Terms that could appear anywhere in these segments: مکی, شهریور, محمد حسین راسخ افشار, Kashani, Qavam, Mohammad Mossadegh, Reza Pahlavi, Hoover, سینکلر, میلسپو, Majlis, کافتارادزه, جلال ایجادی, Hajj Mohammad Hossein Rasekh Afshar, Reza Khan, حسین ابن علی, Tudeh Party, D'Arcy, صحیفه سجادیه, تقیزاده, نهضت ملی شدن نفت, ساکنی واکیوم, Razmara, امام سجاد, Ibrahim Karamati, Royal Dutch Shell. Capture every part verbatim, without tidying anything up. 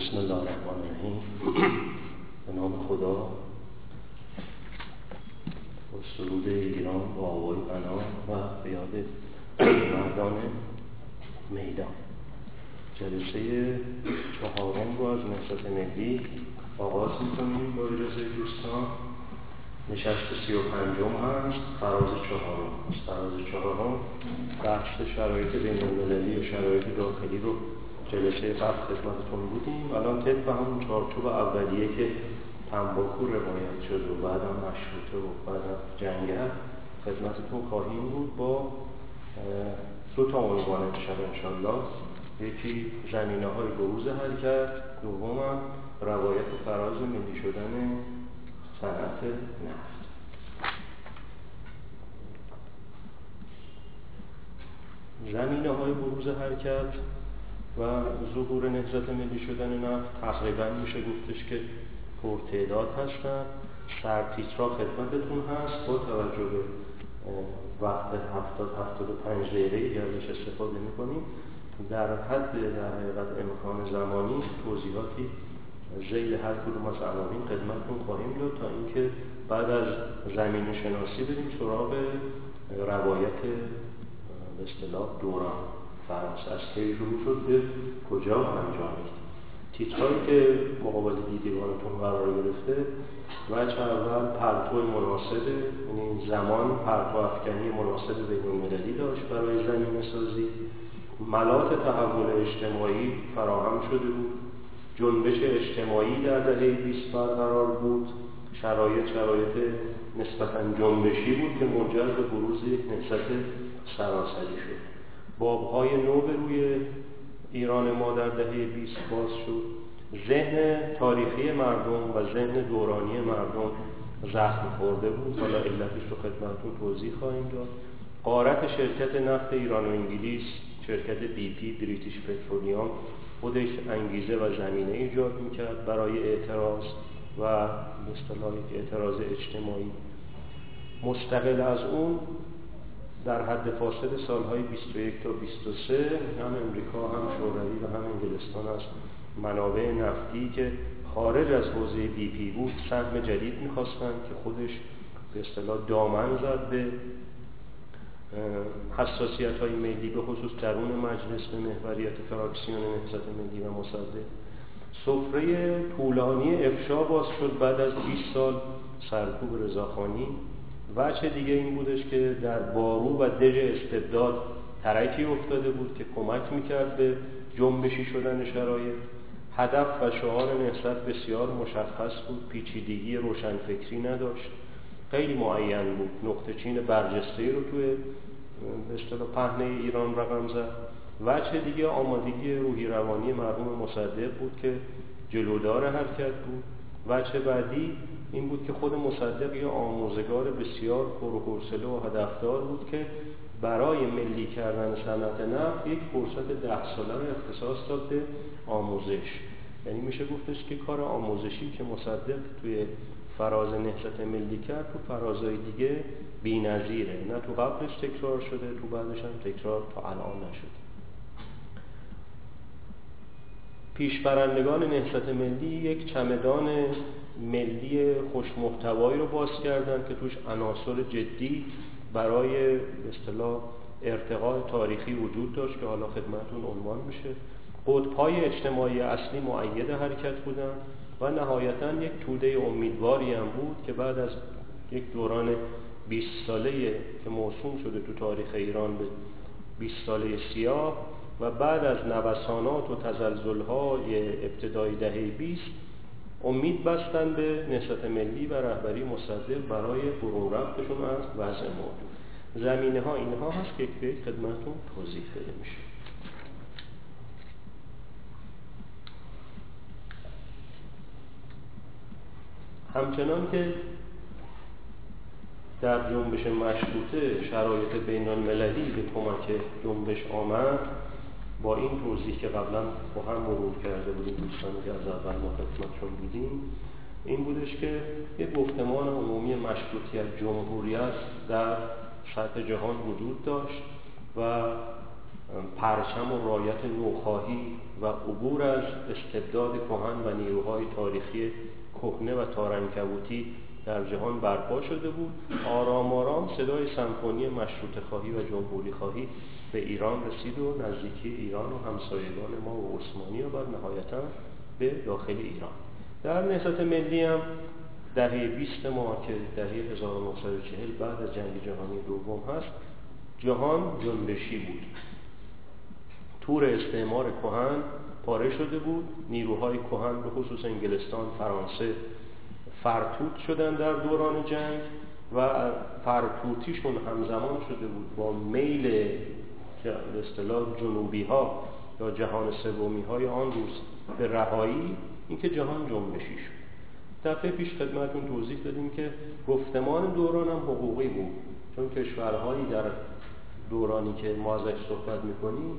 بسم الله الرحمن الرحیم. به نام خدا و سرود ایران با آوای بنا و بیاد مردان میدان. جلسه چهارم رو از نهضت ملی آغاز می‌کنیم با اجازه دوستان. نشست سی و پنجم هست، فراز چهارم هست. فراز چهارم بحث شرایط بین‌المللی و شرایط داخلی رو جلسه قبل خدمتتون بودیم. الان طبق همون چارچوب اولیه که تنباکو روایت شد و بعد هم مشروطه و بعد هم جنگل، خدمتتون خواهیم بود با دو تا عنوان امشب انشالله. یکی زمینه‌های بروز حرکت، دوم هم روایت فراز ملی شدن صنعت نفت. زمینه‌های بروز حرکت و ظهور نهضت ملی شدن نفت تقریبا میشه گفتش که پرتعداد هستن. سرتیترا خدمتتون هست. با توجه به وقت هفتاد هفتاد و پنج دقیقه‌ای که ازش استفاده می‌کنیم، در حد در حقیقت امکان زمانی توضیحاتی ذیل هر کدوم از عناوین خدمتتون خواهیم داد تا اینکه بعد از زمین شناسی بریم سراغ روایت به اصطلاح دوران فرانس، از کی شروع شد به کجا انجامید. تیترهایی که مقابل دیدگانتون قرار گرفته، وجه اول پرتو مناسب، یعنی زمان پرتو افکنی مناسب بین‌المللی داشت برای زمینه سازی. ملات تحول اجتماعی فراهم شده بود. جنبش اجتماعی در دهه بیست برقرار بود. شرایط شرایط نسبتاً جنبشی بود که منجر به بروز یک نهضت سراسری شد. بابهای نو به روی ایران ما در دهه بیست باز شد. ذهن تاریخی مردم و ذهن دورانی مردم زخم خورده بود. حالا علتش رو خدمتتون توضیح خواهیم داد. غارت شرکت نفت ایران و انگلیس، شرکت بی پی بریتیش پترولیوم، خودش انگیزه و زمینه ایجاد میکرد برای اعتراض و به اصطلاح اعتراض اجتماعی. مستقل از اون در حد فاصله سالهای بیست و یک تا بیست و سه هم امریکا، هم شوروی و هم انگلستان از منابع نفتی که خارج از حوزه بی پی بود سهم جدید می‌خواستند که خودش به اصطلاح دامن زد به حساسیت‌های ملی، به خصوص درون مجلس به محوریت فراکسیون نهضت ملی و مصدق. سفره طولانی افشا باز شد بعد از بیست سال سرکوب رضاخانی. وجه دیگه این بودش که در بارو و دژ استبداد ترکی افتاده بود که کمک میکرد به جنبشی شدن شرایط. هدف و شعار نهضت بسیار مشخص بود، پیچیدگی روشنفکری نداشت، خیلی معین بود. نقطه چین برجسته‌ای رو توی به اصطلاح پهنه ایران رقم زد. وجه دیگه آمادگی روحی روانی مرحوم مصدق بود که جلودار حرکت بود. وجه بعدی این بود که خود مصدق یا آموزگار بسیار پرحوصله و هدفدار بود که برای ملی کردن صنعت نفت یک فرصت ده ساله رو اختصاص داد به آموزش. یعنی میشه گفتش که کار آموزشی که مصدق توی فراز نهضت ملی کرد تو فرازهای دیگه بی‌نظیره. نه تو قبلش تکرار شده، تو بعدش هم تکرار تا الان نشده. پیشبرندگان نهضت ملی یک چمدان ملی خوشمحتوایی رو باز کردن که توش عناصر جدی برای به اصطلاح ارتقاء تاریخی وجود داشت که حالا خدمتتون عنوان میشه. قطب‌های اجتماعی اصلی مؤید حرکت بودن و نهایتاً یک توده امیدواری هم بود که بعد از یک دوران بیست ساله‌ای که موسوم شده تو تاریخ ایران به بیست ساله سیاه و بعد از نوسانات و تزلزل‌های ابتدای دهه بیست، امید بستن به نهضت ملی و رهبری مصدق برای برون رفتشون از وضع موجود. زمینه ها اینها هست که به خدمتتون توضیح داده میشه. همچنان که در جنبش مشروطه شرایط بین‌المللی به کمک جنبش آمد، با این توضیح که قبلا با هم مرور کرده بودیم دوستانی که از اول ما خدمتشون بودیم، این بودش که یک گفتمان عمومی مشروطیت جمهوریت در سطح جهان وجود داشت و پرچم و رایت نوخواهی و عبور از استبداد کهن و نیروهای تاریخی کهنه و تارنکبوتی در جهان برپا شده بود. آرام آرام صدای سمفونی مشروطه خواهی و جمهوری خواهی به ایران رسید و نزدیکی ایران و همسایگان ما و عثمانی و بعد نهایتا به داخل ایران. در نهضت ملی هم دهه بیست ما که دهه هزار و نهصد و چهل بعد از جنگ جهانی دوم هست، جهان جنبشی بود. تور استعمار کهن پاره شده بود. نیروهای کهن به خصوص انگلستان، فرانسه فرتوت شدن در دوران جنگ و فرتوتیشون همزمان شده بود با میل به اصطلاح جنوبی ها یا جهان سومی های آن روز به رهایی، اینکه جهان جنبشی شد. دفعه پیش خدمتون توضیح دادیم که گفتمان دوران هم حقوقی بود، چون کشورهایی در دورانی که ما ازش صحبت میکنیم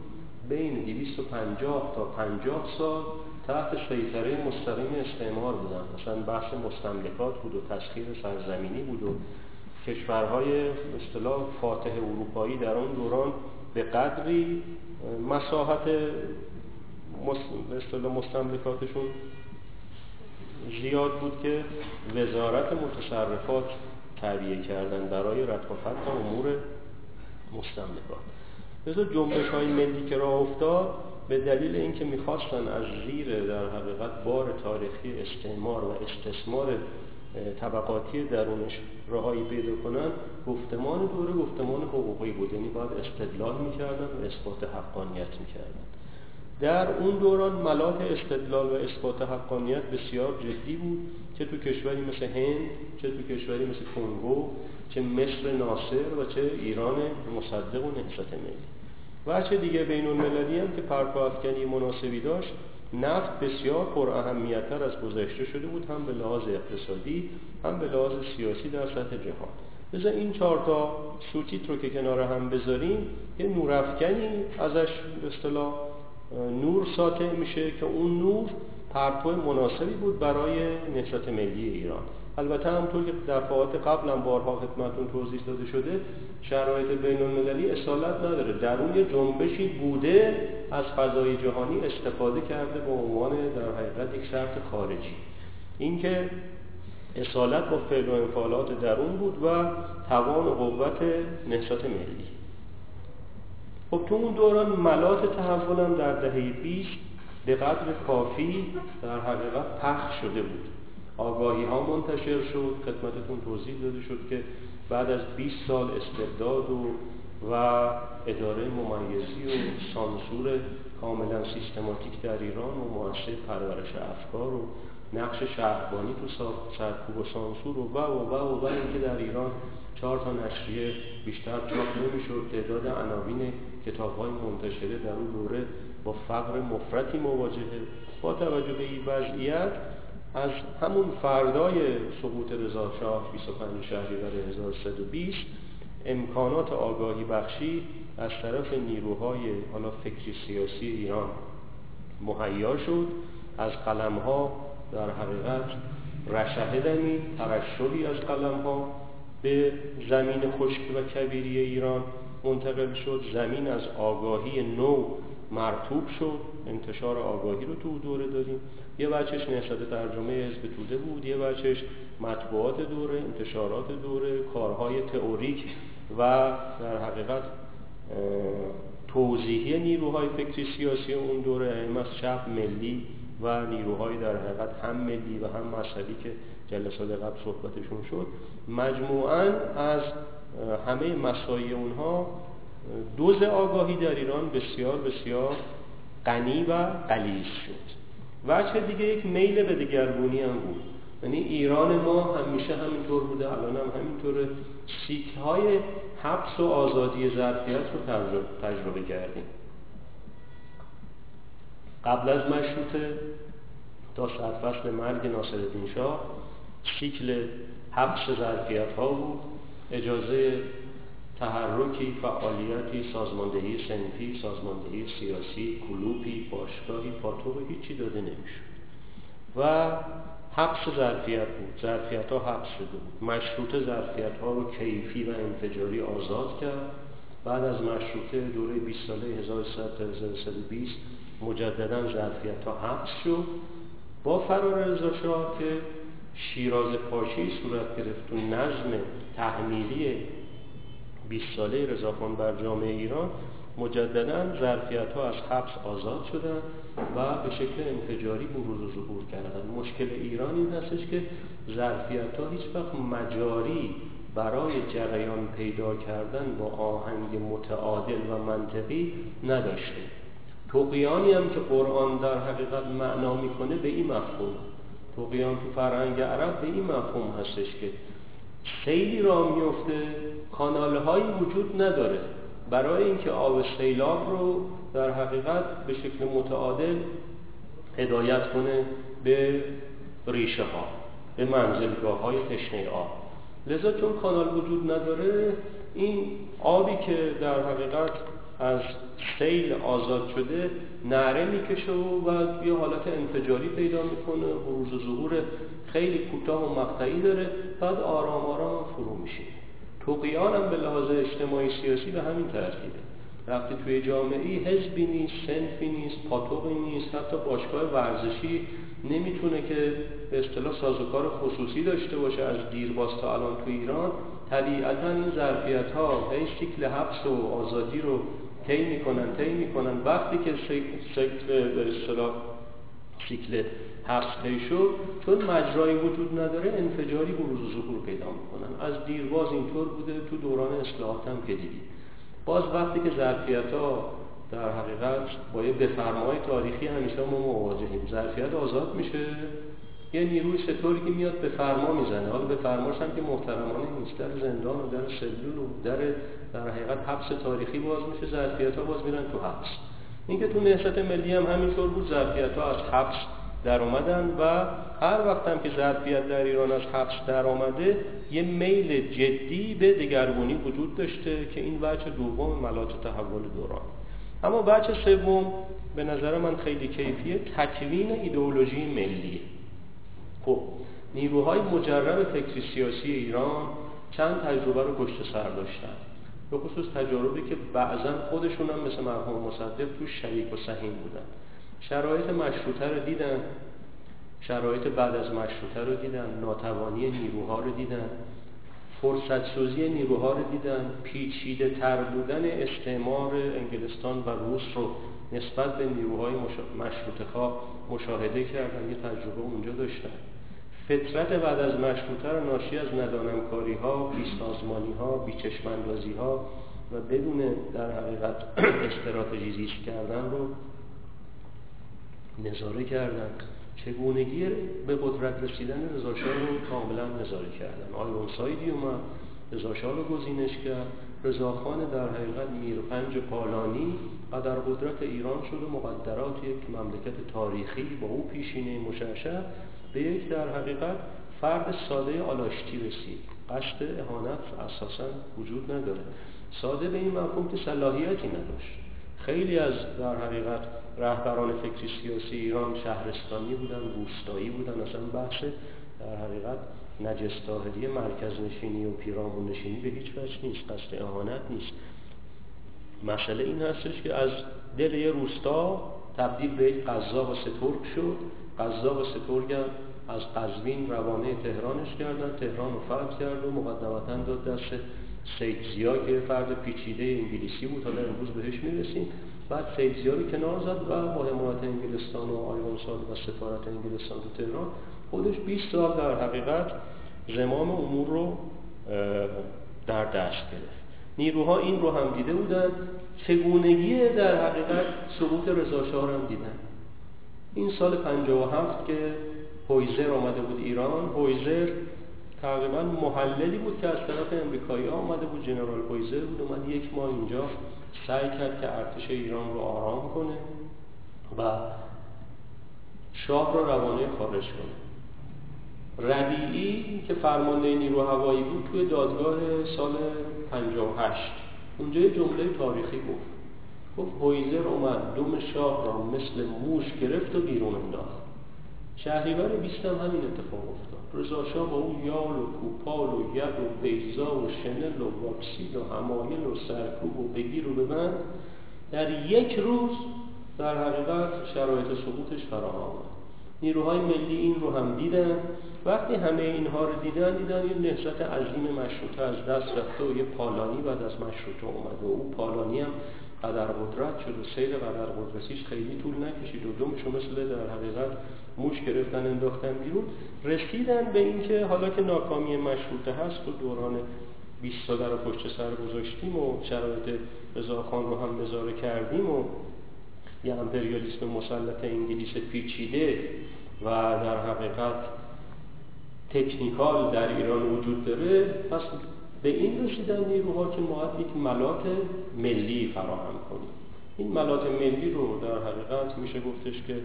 بین دویست و پنجاه تا پنجاه سال تحت سیطره مستقیم استعمار بودن. مثلا بحث مستملکات بود و تسخیر سرزمینی بود و کشورهای اصطلاح فاتح اروپایی در اون دوران به قدری مساحت اصطلاح مستملکاتشون زیاد بود که وزارت متصرفات تعبیه کردن برای رد و فتح امور مستملکات. مثلا جنبش های ملی که راه افتاد به دلیل اینکه میخواستن از زیر در حقیقت بار تاریخی استعمار و استثمار طبقاتی درونش راهی پیدا کنن، گفتمان دوره گفتمان حقوقی بود، یعنی باید استدلال میکردن و اثبات حقانیت میکردن. در اون دوران ملاک استدلال و اثبات حقانیت بسیار جدی بود، چه تو کشوری مثل هند، چه تو کشوری مثل کنگو، چه مصر ناصر و چه ایران مصدق و نهضت ملی. وچه دیگه بین المللی هم که پرتوافکنی مناسبی داشت، نفت بسیار پر اهمیت‌تر از گذشته شده بود، هم به لحاظ اقتصادی هم به لحاظ سیاسی در سطح جهان. بذار این چهار تا سوتیت رو که کنار هم بذاریم، یه نورافکنی ازش به اصطلاح نور ساطع میشه که اون نور پرتو مناسبی بود برای نهضت ملی ایران. البته همونطور که دفعات قبل هم بارها خدمتتون توضیح داده شده، شرایط بین‌المللی اصالت نداره. درون یه جنبشی بوده، از فضای جهانی استفاده کرده به عنوان در حقیقت یک شرط خارجی. اینکه اصالت با فعل و انفعالات درون بود و توان و قوت نهضت ملی. خب تو اون دوران ملات تحول هم در دهه بیست به قدر کافی در حقیقت پخش شده بود. آگاهی ها منتشر شد، خدمتتون توضیح داده شد که بعد از بیست سال استبداد و و اداره ممیزی و سانسور کاملا سیستماتیک در ایران و مؤسسه پرورش افکار و نقش شهربانی تو سرکوب و سانسور و و و و و اینکه در ایران چهار تا نشریه بیشتر چاپ نمیشد، تعداد عناوین کتاب‌های منتشره در اون دوره با فقر مفرطی مواجهه. با توجه به این وضعیت از همون فردای سقوط رضا شاه بیست و پنج شهریور هزار و سیصد و بیست امکانات آگاهی بخشی از طرف نیروهای حالا فکری سیاسی ایران مهیا شد. از قلم‌ها در حقیقت رشحه دمید، ترشحی از قلم‌ها به زمین خشک و کویری ایران منتقل شد. زمین از آگاهی نو مرطوب شد. انتشار آگاهی رو تو دوره داریم. یه بچش نهضت ترجمه حزب توده بود، یه بچش مطبوعات دوره، انتشارات دوره، کارهای تئوریک و در حقیقت توضیحی نیروهای فکری سیاسی اون دوره، یعنی از چپ ملی و نیروهای در حقیقت هم ملی و هم مذهبی که جلسات قبل صحبتشون شد. مجموعاً از همه مسایل اونها دوز آگاهی در ایران بسیار بسیار غنی و غلیظ شد. وجه دیگه یک میل به دگرگونی هم بود، یعنی ایران ما همیشه همینطور بوده، الان هم همینطوره. سیکل‌های حبس و آزادی ظرفیت رو تجربه کردیم، قبل از مشروطه تا سرفصل مرگ ناصرالدین شاه سیکل حبس ظرفیت ها بود، اجازه تحرکی، فعالیتی، سازماندهی صنفی، سازماندهی سیاسی، کلوپی، باشگاهی، پاتوق هیچی داده نمیشد و حبس ظرفیت بود. ظرفیت ها حبس شده بود. مشروطه ظرفیت ها رو کیفی و انفجاری آزاد کرد. بعد از مشروطه دوره بیست ساله هزار و سیصد تا هزار و سیصد و بیست مجدداً ظرفیت‌ها حبس شد. با فرار رضا شاه که شیراز پاشی صورت گرفت و نظم تحمیلی بیست ساله رضاخان بر جامعه ایران، مجدداً ظرفیت‌ها از حبس آزاد شدند و به شکل انفجاری بروز و ظهور کردند. مشکل ایران این هستش که ظرفیت‌ها هیچ وقت مجاری برای جریان پیدا کردن با آهنگ متعادل و منطقی نداشته. طغیانی هم که قرآن در حقیقت معنا میکنه به این مفهوم، طغیان تو فرهنگ عرب به این مفهوم هستش که سیلی را میفته، کانال‌هایی وجود نداره برای اینکه آب سیلاب رو در حقیقت به شکل متعادل هدایت کنه به ریشه ها، به منزلگاه های تشنه آب. لذا چون کانال وجود نداره، این آبی که در حقیقت از سیل آزاد شده نعره میکشه و یه حالت انفجاری پیدا میکنه، بروز و ظهور خیلی کوتاه و مقطعی داره، بعد آرام آرام فرو میشه. طغیان هم به لحاظ اجتماعی سیاسی به همین ترتیبه. وقتی توی جامعه حزبی نیست، صنفی نیست، پاتوقی نیست، حتی باشگاه ورزشی نمیتونه که به اصطلاح سازوکار خصوصی داشته باشه. از دیرباز تا الان تو ایران طبیعتاً این ظرفیت‌ها این شکل حبس و آزادی رو طی میکنن طی میکنن وقتی که شکل به اصطلاح شکل حبس طی شد، چون مجرایی وجود نداره، انفجاری بروز و ظهور پیدا میکنن. از دیرباز اینطور بوده، تو دوران اصلاحات هم که دیدی. باز وقتی که ظرفیت‌ها در حقیقت با یه بفرمای تاریخی همیشه ما مواجهیم، ظرفیت آزاد میشه، یه نیروی ستوری که میاد بفرما میزنه. حالا بفرماش هم که محترمانه نیست، در زندان و در سلول و در در حقیقت حبس تاریخی باز میشه، ظرفیت‌ها باز میرن تو حبس. اینکه تو نهضت ملی هم همینطور بود، ظرفیت‌ها از حبس در اومدن و هر وقت هم که ظرفیت در ایران از حبس در آمده، یه میل جدی به دگرگونی وجود داشته که این وجه دوم ملاط تحول دوران. اما وجه سوم به نظر من خیلی کیفیه، تکوین ایدئولوژی ملیه. خب نیروهای مجرب فکری سیاسی ایران چند تجربه رو پشت سر داشتن، به خصوص تجاربی که بعضا خودشون هم مثل مرحوم مصدق توش شریک و سهیم بودن. شرایط مشروطه رو دیدن، شرایط بعد از مشروطه رو دیدن، ناتوانی نیروها رو دیدن، فرصتسوزی نیروها رو دیدن، پیچیده تر بودن استعمار انگلستان و روس رو نسبت به نیروهای مشروطه‌خواه مشاهده کردن، یه تجربه اونجا داشتن. فطرت بعد از مشروطه رو ناشی از ندانمکاری‌ها، بی‌سازمانی‌ها، بی‌چشم‌اندازی‌ها و بدون در حقیقت استراتژیزیش کردن رو نظاره کردن. چگونگی به قدرت رسیدن رضا شاه رو کاملا نظاره کردن. آیون سایدی اومد، رضا شاه رو گزینش کرد، رضا خان در حقیقت میرپنج پالانی و در قدرت ایران شد. مقدرات یک مملکت تاریخی با او پیشینه مشعشع به یک در حقیقت فرد ساده آلاشتی رسید. قصد اهانت اساسا وجود نداره. ساده به این مفهوم که صلاحیتی نداشت. خیلی از در حقیقت رهبران فکری سیاسی ایران شهرستانی بودن، روستایی بودن، اصلا بحث در حقیقت نجستاهلی مرکز نشینی و پیرامون نشینی به هیچ وجه نیست، قصد اهانت نیست. مسئله این هستش که از دل یه روستا تبدیل به یک قزاق و سترگ شد، قزاق و سترگ از قزوین روانه تهرانش کردن، تهران رو فتح کرد و مقدمتا داد دست سید ضیا که فرد پیچیده انگلیسی بود، حالا امروز بهش میرسیم. بعد سید ضیا رو کنار زد و با حمایت انگلستان و آیونسال و سفارت انگلستان تو تهران خودش بیست سال در حقیقت زمام امور رو در دست گرفت. نیروها این رو هم دیده بودن، چگونگی در حقیقت سقوط رضا شاه رو هم دیدن. این سال پنجاه و هفت که هویزر آمده بود ایران، هویزر تقریبا محللی بود که از طرف امریکایی‌ها آمده بود، جنرال هویزر بود، اومد یک ماه اینجا سعی کرد که ارتش ایران رو آرام کنه و شاه رو روانه خارج کنه. ربیعی که فرمانده نیرو هوایی بود توی دادگاه سال پنجاه و هشت اونجا یه جمله تاریخی گفت، گفت هویزر اومد دم شاه را مثل موش گرفت و بیرون انداخت. شهریور بیست هم همین اتفاق افتاد. رضا شاه با اون یال و کوپال و ید و بیضا و شنل و واکسید و همایل و سرکوب و بگیر و ببند در یک روز در حقیقت شرایط سقوطش فراهم آمد. نیروهای ملی این رو هم دیدن. وقتی همه اینها رو دیدن دیدن یه نهضت عظیم مشروطه از دست رفته و یه پالانی بعد از مشروطه اومده و اون پالانی هم قدر قدرت شد و سیر قدر قدرتیش خیلی طول نکشید و دومشو مثل در حقیقت موش گرفتن انداختن بیرون. رسیدن به اینکه حالا که ناکامی مشروطه هست و دوران بیست ساله رو پشت سر گذاشتیم و شرایط رضاخان رو هم بذاره کردیم و یه امپریالیسم مسلط انگلیس پیچیده و در حقیقت تکنیکال در ایران وجود داره، پس به این رسیدن نیروها که ما باید یک ملاط ملی فراهم کنیم. این ملاط ملی رو در حقیقت میشه گفتش که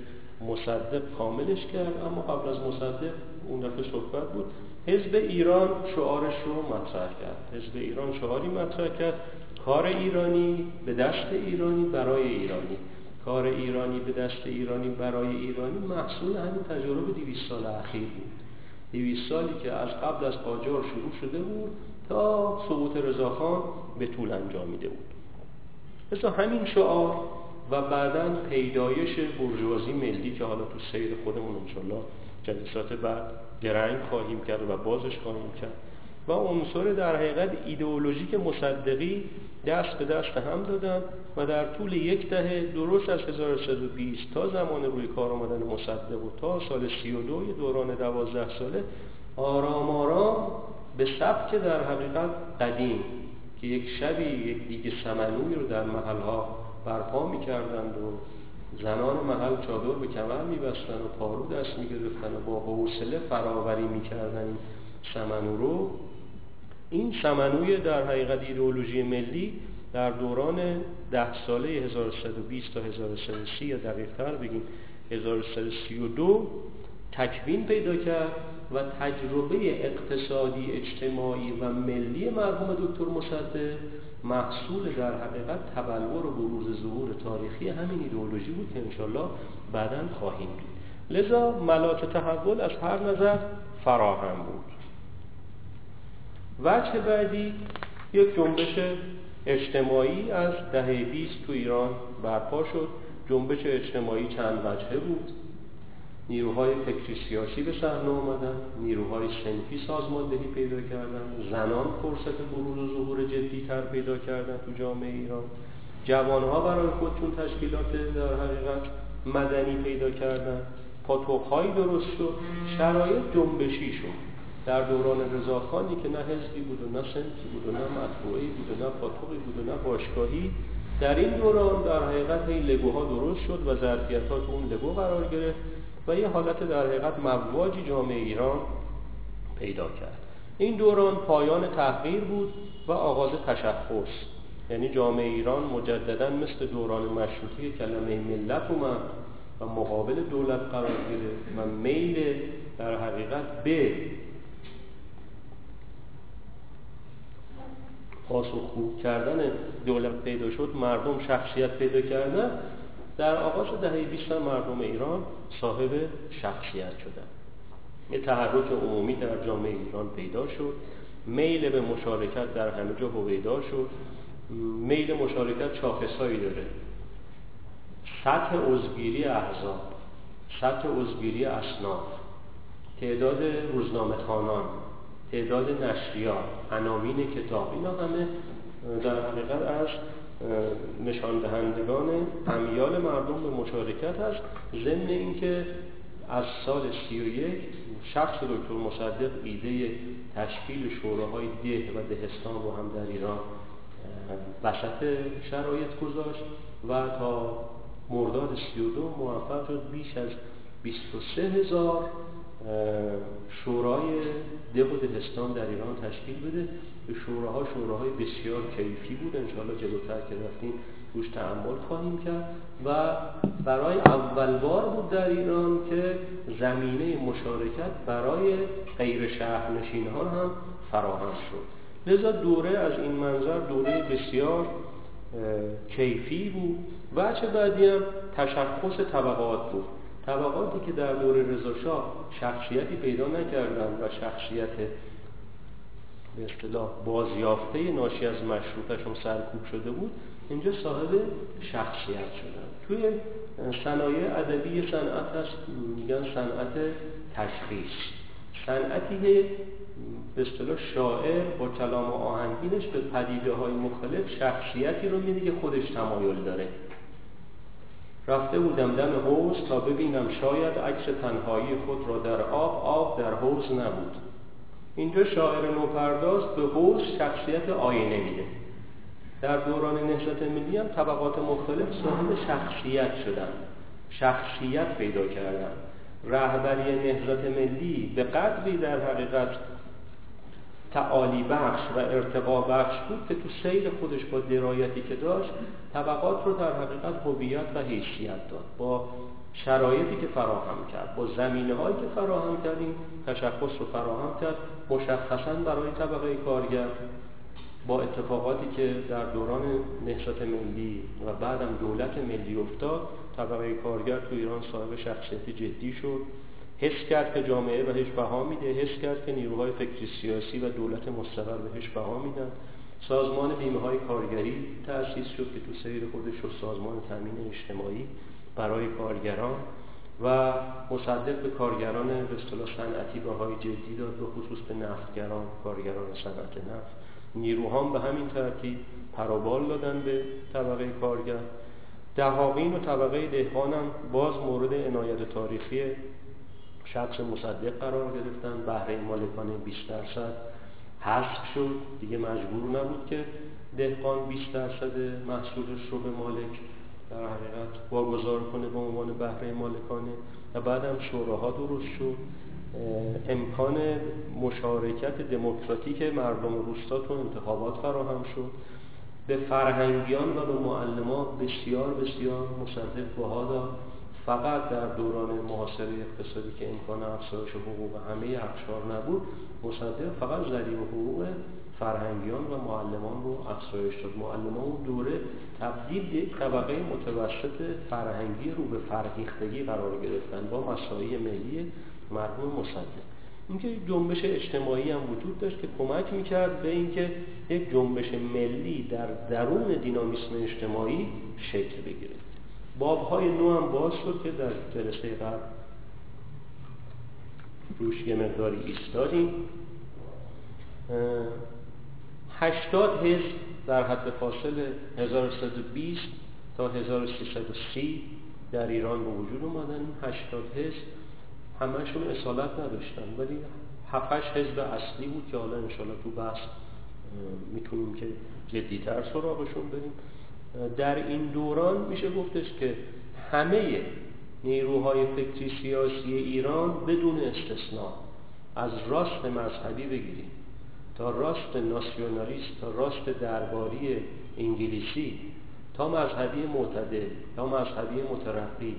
مصدق کاملش کرد، اما قبل از مصدق اون دفعه صحبت بود. حزب ایران شعارش رو مطرح کرد. حزب ایران شعاری مطرح کرد: کار ایرانی به دست ایرانی برای ایرانی. کار ایرانی به دست ایرانی برای ایرانی محصول همین تجارب دویست سال اخیر بود. دویست سالی که از قبل از قاجار شروع شده بود تا سقوط رضاخان به طول انجامیده بود. مثلا همین شعار و بعداً پیدایش بورژوازی ملی که حالا تو سیر خودمون انشالله جلسات بعد درنگ خواهیم کرد و بازش خواهیم کرد و عنصر در حقیقت ایدئولوژیک مصدقی دست به دست هم دادن و در طول یک دهه درست از هزار و سیصد و بیست تا زمان روی کار آمدن مصدق و تا سال سی و دو دوران دوازده ساله آرام آرام به سبک در حقیقت قدیم که یک شبی یک دیگ سمنوی رو در محلها برپا می‌کردند و زنان محل چادر به کمر می‌بستن و پارو دست می‌گرفتن و با حوصله فراوری می‌کردن این سمنو رو. این سمنوی در حقیقت ایدئولوژی ملی در دوران ده ساله هزار و سیصد و بیست تا هزار و سیصد و سی یا دقیق‌تر بگیم هزار و سیصد و سی و دو تکوین پیدا کرد و تجربه اقتصادی اجتماعی و ملی مرحوم دکتر مصدق محصول در حقیقت تبلور و بروز ظهور تاریخی همین ایدئولوژی بود که انشالله بعداً خواهیم دید. لذا ملاط تحول از هر نظر فراهم بود. وجه بعدی یک جنبش اجتماعی از دهه بیست تو ایران برپا شد. جنبش اجتماعی چند وجهه بود. نیروهای فکری سیاسی به صحنه آمدن، نیروهای صنفی سازماندهی پیدا کردن، زنان فرصت بروز و ظهور جدی‌تر پیدا کردن تو جامعه ایران، جوانها برای خودشون تشکیلات در حقیقت مدنی پیدا کردن، پاتوق‌هایی درست شد، شرایط جنبشی شد. در دوران رضاخانی که نه حزبی بود و نه صنفی بود و نه مطبوعی بود و نه پاتوقی بود و نه باشگاهی، در این دوران در حقیقت این لگوها درست شد و ظرفیت‌ها تو اون لگو قرار گرفت و یه حالت در حقیقت مواجی جامعه ایران پیدا کرد. این دوران پایان تحقیر بود و آغاز تشخص، یعنی جامعه ایران مجدداً مثل دوران مشروطه کلمه ملت اومد و مقابل دولت قرار گرفت و میل در حقیقت به پاسخگو کردن دولت پیدا شد، مردم شخصیت پیدا کردن. در آغاز دهه بیست مردم ایران صاحب شخصیت شدند. یه تحرک عمومی در جامعه ایران پیدا شد. میل به مشارکت در همه جا هویدا شد. میل مشارکت شاخصایی داره: سطح عضوگیری احزاب، سطح عضوگیری اصناف، تعداد روزنامه خوانان، تعداد نشریات، عناوین کتاب. اینا همه در حقیقت از نشان دهندگان امیال مردم به مشارکت است. ضمن اینکه از سال سی و یک شخص دکتر مصدق ایده تشکیل شوراهای ده و دهستان رو هم در ایران وسط شرایط گذاشت و تا مرداد سی و دو موفق شد بیش از بیست و سه هزار شورای ده و دهستان در ایران تشکیل بده. شوراها شوراهای بسیار کیفی بود، انشاءالله جلوتر که رفتیم روش تأمل خواهیم کرد. و برای اول بار بود در ایران که زمینه مشارکت برای غیر شهرنشین ها هم فراهم شد. لذا دوره از این منظر دوره بسیار کیفی بود. وجه بعدی هم تشخص طبقات بود. طبقاتی که در دوره رضا شاه شخصیتی پیدا نکردند و شخصیت به اصطلاح بازیافته ناشی از مشروطشون سرکوب شده بود، اینجا صاحب شخصیت شدن. توی صنایع ادبی صنعت هست، میگن صنعت تشخیص، صنعتی که به اصطلاح شاعر با کلام آهنگینش به پدیده های مختلف شخصیتی رو میده که خودش تمایل داره. رفته بودم دم حوض تا ببینم شاید عکس تنهایی خود را در آب، آب در حوض نبود. اینجا شاعر نوپرداز به حوض شخصیت آینه میده. در دوران نهضت ملی هم طبقات مختلف صاحب شخصیت شدن، شخصیت پیدا کردن. رهبری نهضت ملی به قدری در حقیقت تعالی بخش و ارتقا بخش بود که تو سیر خودش با درایتی که داشت طبقات رو در حقیقت هویت و حیثیت داد. با شرایطی که فراهم کرد، با زمینه‌هایی که فراهم کرد، این تشخص رو فراهم کرد، مشخصاً برای طبقه کارگر با اتفاقاتی که در دوران نهضت ملی و بعدم دولت ملی افتاد. طبقه کارگر تو ایران صاحب شخصیت جدی شد، حس کرد که جامعه بهش بها میده، حس کرد که نیروهای فکری سیاسی و دولت مستقر بهش بها میدن. سازمان بیمه های کارگری تأسیس شد که تو سیر خودش شد سازمان تامین اجتماعی برای کارگران و مصدق به کارگران به اصطلاح صنعتی بهای جدی داد، به خصوص به نفتگران، کارگران صنعت نفت. نیروهام به همین ترتیب پروبال دادن به طبقه کارگر. دهاقین و طبقه دهقانم باز مورد عنایت تاریخی شخص مصدق قرار گرفتن. بهره مالکانه بیست درصد حذف شد، دیگه مجبور نبود که دهقان بیست درصد محصولش رو به مالک در حقیقت واگذار کنه به عنوان بهره مالکانه. و بعدم شوراها درست شد، امکان مشارکت دموکراتیک مردم روستا تو انتخابات فراهم شد. به فرهنگیان و به معلمان بسیار بسیار مصدق بها داد. فقط در دوران محاصره اقتصادی که امکان افزایش حقوق همه اقشار نبود، مصدق فقط ضریب حقوق فرهنگیان و معلمان رو افزایش داد. معلمان اون دوره تبدیل به یک طبقه متوسط فرهنگی رو به فرهیختگی قرار گرفتن با مساعی ملی مرحوم مصدق. اینکه جنبش اجتماعی هم وجود داشت که کمک میکرد به اینکه یک جنبش ملی در درون دینامیسم اجتماعی شکل بگیره. بابهای نو هم باز شد که در جلسه قبل روش یه مقداری ایستادیم. هشتاد حزب در حد فاصله هزار و سیصد و بیست تا هزار و سیصد و سی در ایران به وجود اومدن. هشتاد حزب همه‌شون اصالت نداشتن، ولی هفت هشت حزب اصلی بود که حالا انشاءالله تو بحث میتونیم که جدی‌تر سراغشون بریم. در این دوران میشه گفتش که همه نیروهای فکری سیاسی ایران بدون استثناء، از راست مذهبی بگیریم تا راست ناسیونالیست، تا راست درباری انگلیسی، تا مذهبی معتدل، تا مذهبی مترقی،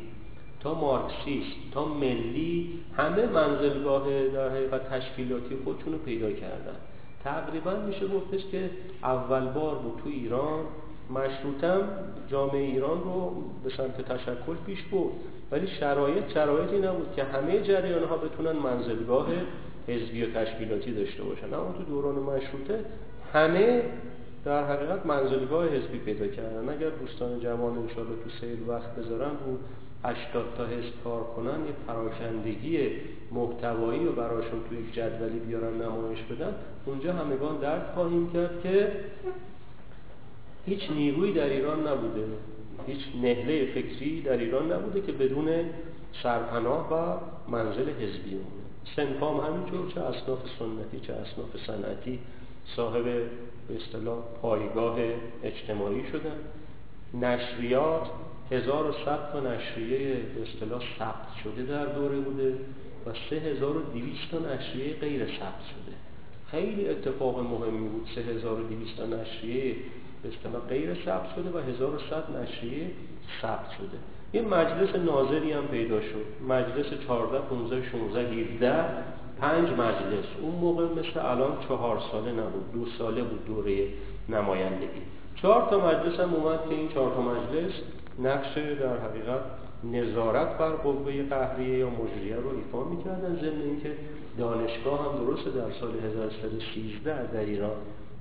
تا مارکسیست، تا ملی، همه منزلگاه در حقیقت تشکیلاتی خودشون رو پیدا کردن. تقریبا میشه گفتش که اول بار بود تو ایران مشروطم جامعه ایران رو به سمت تشکل پیش برد، ولی شرایط شرایطی نبود که همه جریان‌ها بتونن منزلگاه حزبی و تشکیلاتی داشته باشن. اما تو دوران مشروطه همه در حقیقت منزلگاه حزبی پیدا کردن. اگر دوستان جوان انشاءالله تو سیر وقت بذارن رو هشتاد تا حزب کار کنن، یه پراکندگی محتوایی رو براشون توی یک جدولی بیارن نمایش بدن، اونجا همگان درک خواهیم کرد که هیچ نیرویی در ایران نبوده، هیچ نهله فکری در ایران نبوده که بدون سرپناه و منزل حزبی مونه. سنفام همینجور، چه اصناف سنتی چه اصناف صنعتی، صاحب به اصطلاح پایگاه اجتماعی شدن. نشریات هزار و صد تا نشریه به اصطلاح ثبت شده در دوره بوده و سه هزار و دویست تا نشریه غیر ثبت شده. خیلی اتفاق مهمی بود، سه هزار و دویست تا نشریه به اصطلاح غیر ثبت شده و هزار و صد نشریه ثبت شده. یه مجلس ناظری هم پیدا شد، مجلس چهارده، پانزده، شانزده، هفده، پنج مجلس. اون موقع مثل الان چهار ساله نبود، دو ساله بود دوره نمایندگی. چهار تا مجلس هم اومد که این چهار تا مجلس نقش در حقیقت نظارت بر قوه قهریه یا مجریه رو ایفا میکردن. ضمن اینکه دانشگاه هم درسته در سال هزار و سیصد و سیزده در ایران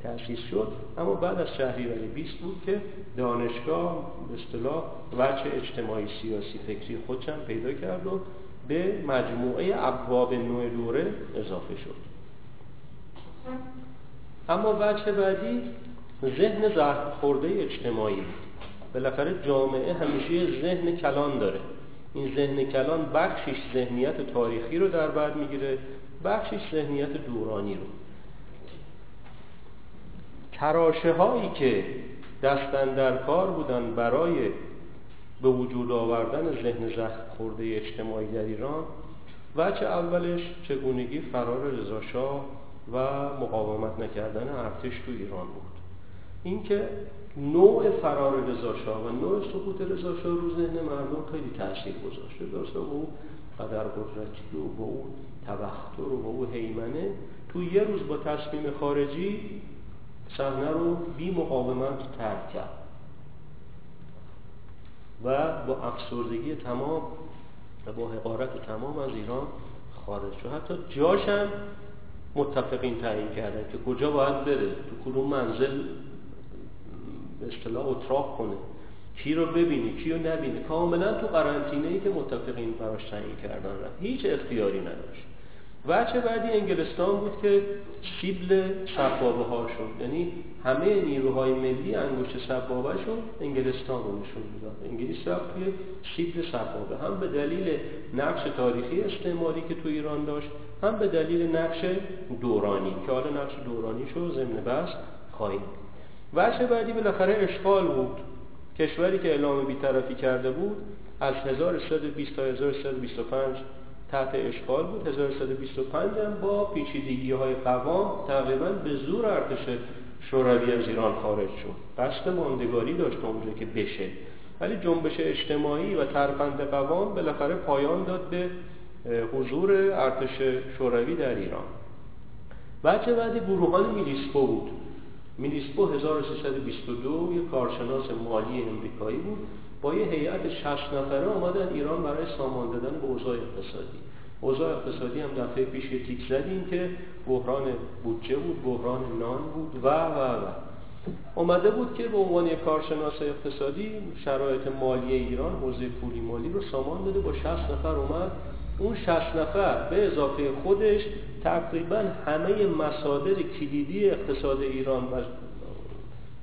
تأسیس شد، اما بعد از شهریور بیست بود که دانشگاه به اصطلاح وجه اجتماعی سیاسی فکری خودش هم پیدا کرد و به مجموعه ابواب نوع دوره اضافه شد. اما وجه بعدی ذهن زخم خورده اجتماعی. بالاخره جامعه همیشه ذهن کلان داره. این ذهن کلان بخشش ذهنیت تاریخی رو در بر میگیره، بخشش ذهنیت دورانی رو. تراشه هایی که دستن در کار بودن برای به وجود آوردن ذهن زخم خورده اجتماعی در ایران، وجه اولش چگونگی فرار رضا شاه و مقاومت نکردن ارتش تو ایران بود. اینکه نوع فرار رضا شاه و نوع سقوط رضا شاه رو ذهن مردم خیلی تاثیر گذاشته. درسته او قدر قدرتی و با او تبختر و با او هیمنه تو یه روز با تصمیم خارجی صحنه رو بی مقاومت ترک کرد و با افسردگی تمام و با حقارت تمام از ایران خارج شد. حتی جاشم متفقین تعیین کردن که کجا باید بره، تو کدوم منزل به اصطلاح اتراق کنه، کی رو ببینه کی رو نبینه، کاملا تو قرنطینه‌ای که متفقین براش تعیین کردن را هیچ اختیاری نداشت. وجه بعدی انگلستان بود که سیبل سبابه ها شد، یعنی همه نیروهای ملی انگشت سبابه شد انگلستان رو نشون میداد. انگلیس رفت توی سیبل سبابه، هم به دلیل نقش تاریخی استعماری که تو ایران داشت، هم به دلیل نقش دورانی که حالا نقش دورانی شد ضمن بس خواهیم. وجه بعدی بالاخره اشغال بود. کشوری که اعلام بی‌طرفی کرده بود از هزار و صد و بیست تا هزار و صد و بیست و پنج تحت اشغال بود. هزار و صد و بیست و پنج هم با پیچیدگی‌های قوام تقریباً به زور ارتش شوروی از ایران خارج شد. قصد ماندگاری داشت اونجا که بشه، ولی جنبش اجتماعی و ترفند قوام بالاخره پایان داد به حضور ارتش شوروی در ایران. وجه بعدی گروهان میلسپو بود. میلسپو هزار و سیصد و بیست و دو یک کارشناس مالی امریکایی بود، با یه هیئت شش نفره آمدن ایران برای سامان دادن به اوضاع اقتصادی. اوضاع اقتصادی هم دفعه پیش تیک زدیم که بحران بودجه بود، بحران نان بود و و و آمده بود که به عنوان یک کارشناس اقتصادی شرایط مالی ایران، حوزه پولی مالی رو سامان داده. با شش نفر اومد. اون شش نفر به اضافه خودش تقریبا همه مصادر کلیدی اقتصاد ایران و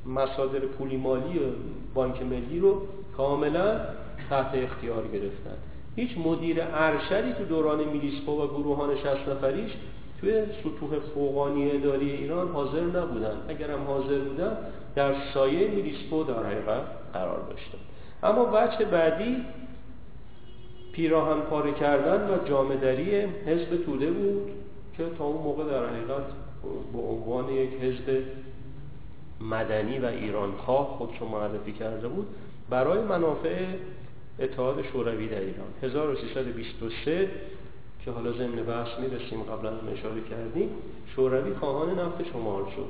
مصادر پولی مالی بانک ملی رو کاملا تحت اختیار گرفتن. هیچ مدیر ارشدی تو دوران میلسپا و گروهان شصت نفریش توی سطوح فوقانی اداری ایران حاضر نبودن. اگر هم حاضر بودن در سایه میلسپا در حقیقت قرار داشتن. اما بچه بعدی پیراهن پاره کردن و جامه‌دری حزب توده بود که تا اون موقع در حقیقت به عنوان یک حزب مدنی و ایرانخواه خودش رو معرفی کرده بود برای منافع اتحاد شوروی در ایران. هزار و سیصد و بیست و سه که حالا ضمن بحث می‌رسیم، قبلا هم اشاره کردیم، شوروی خواهان نفت شمال شد.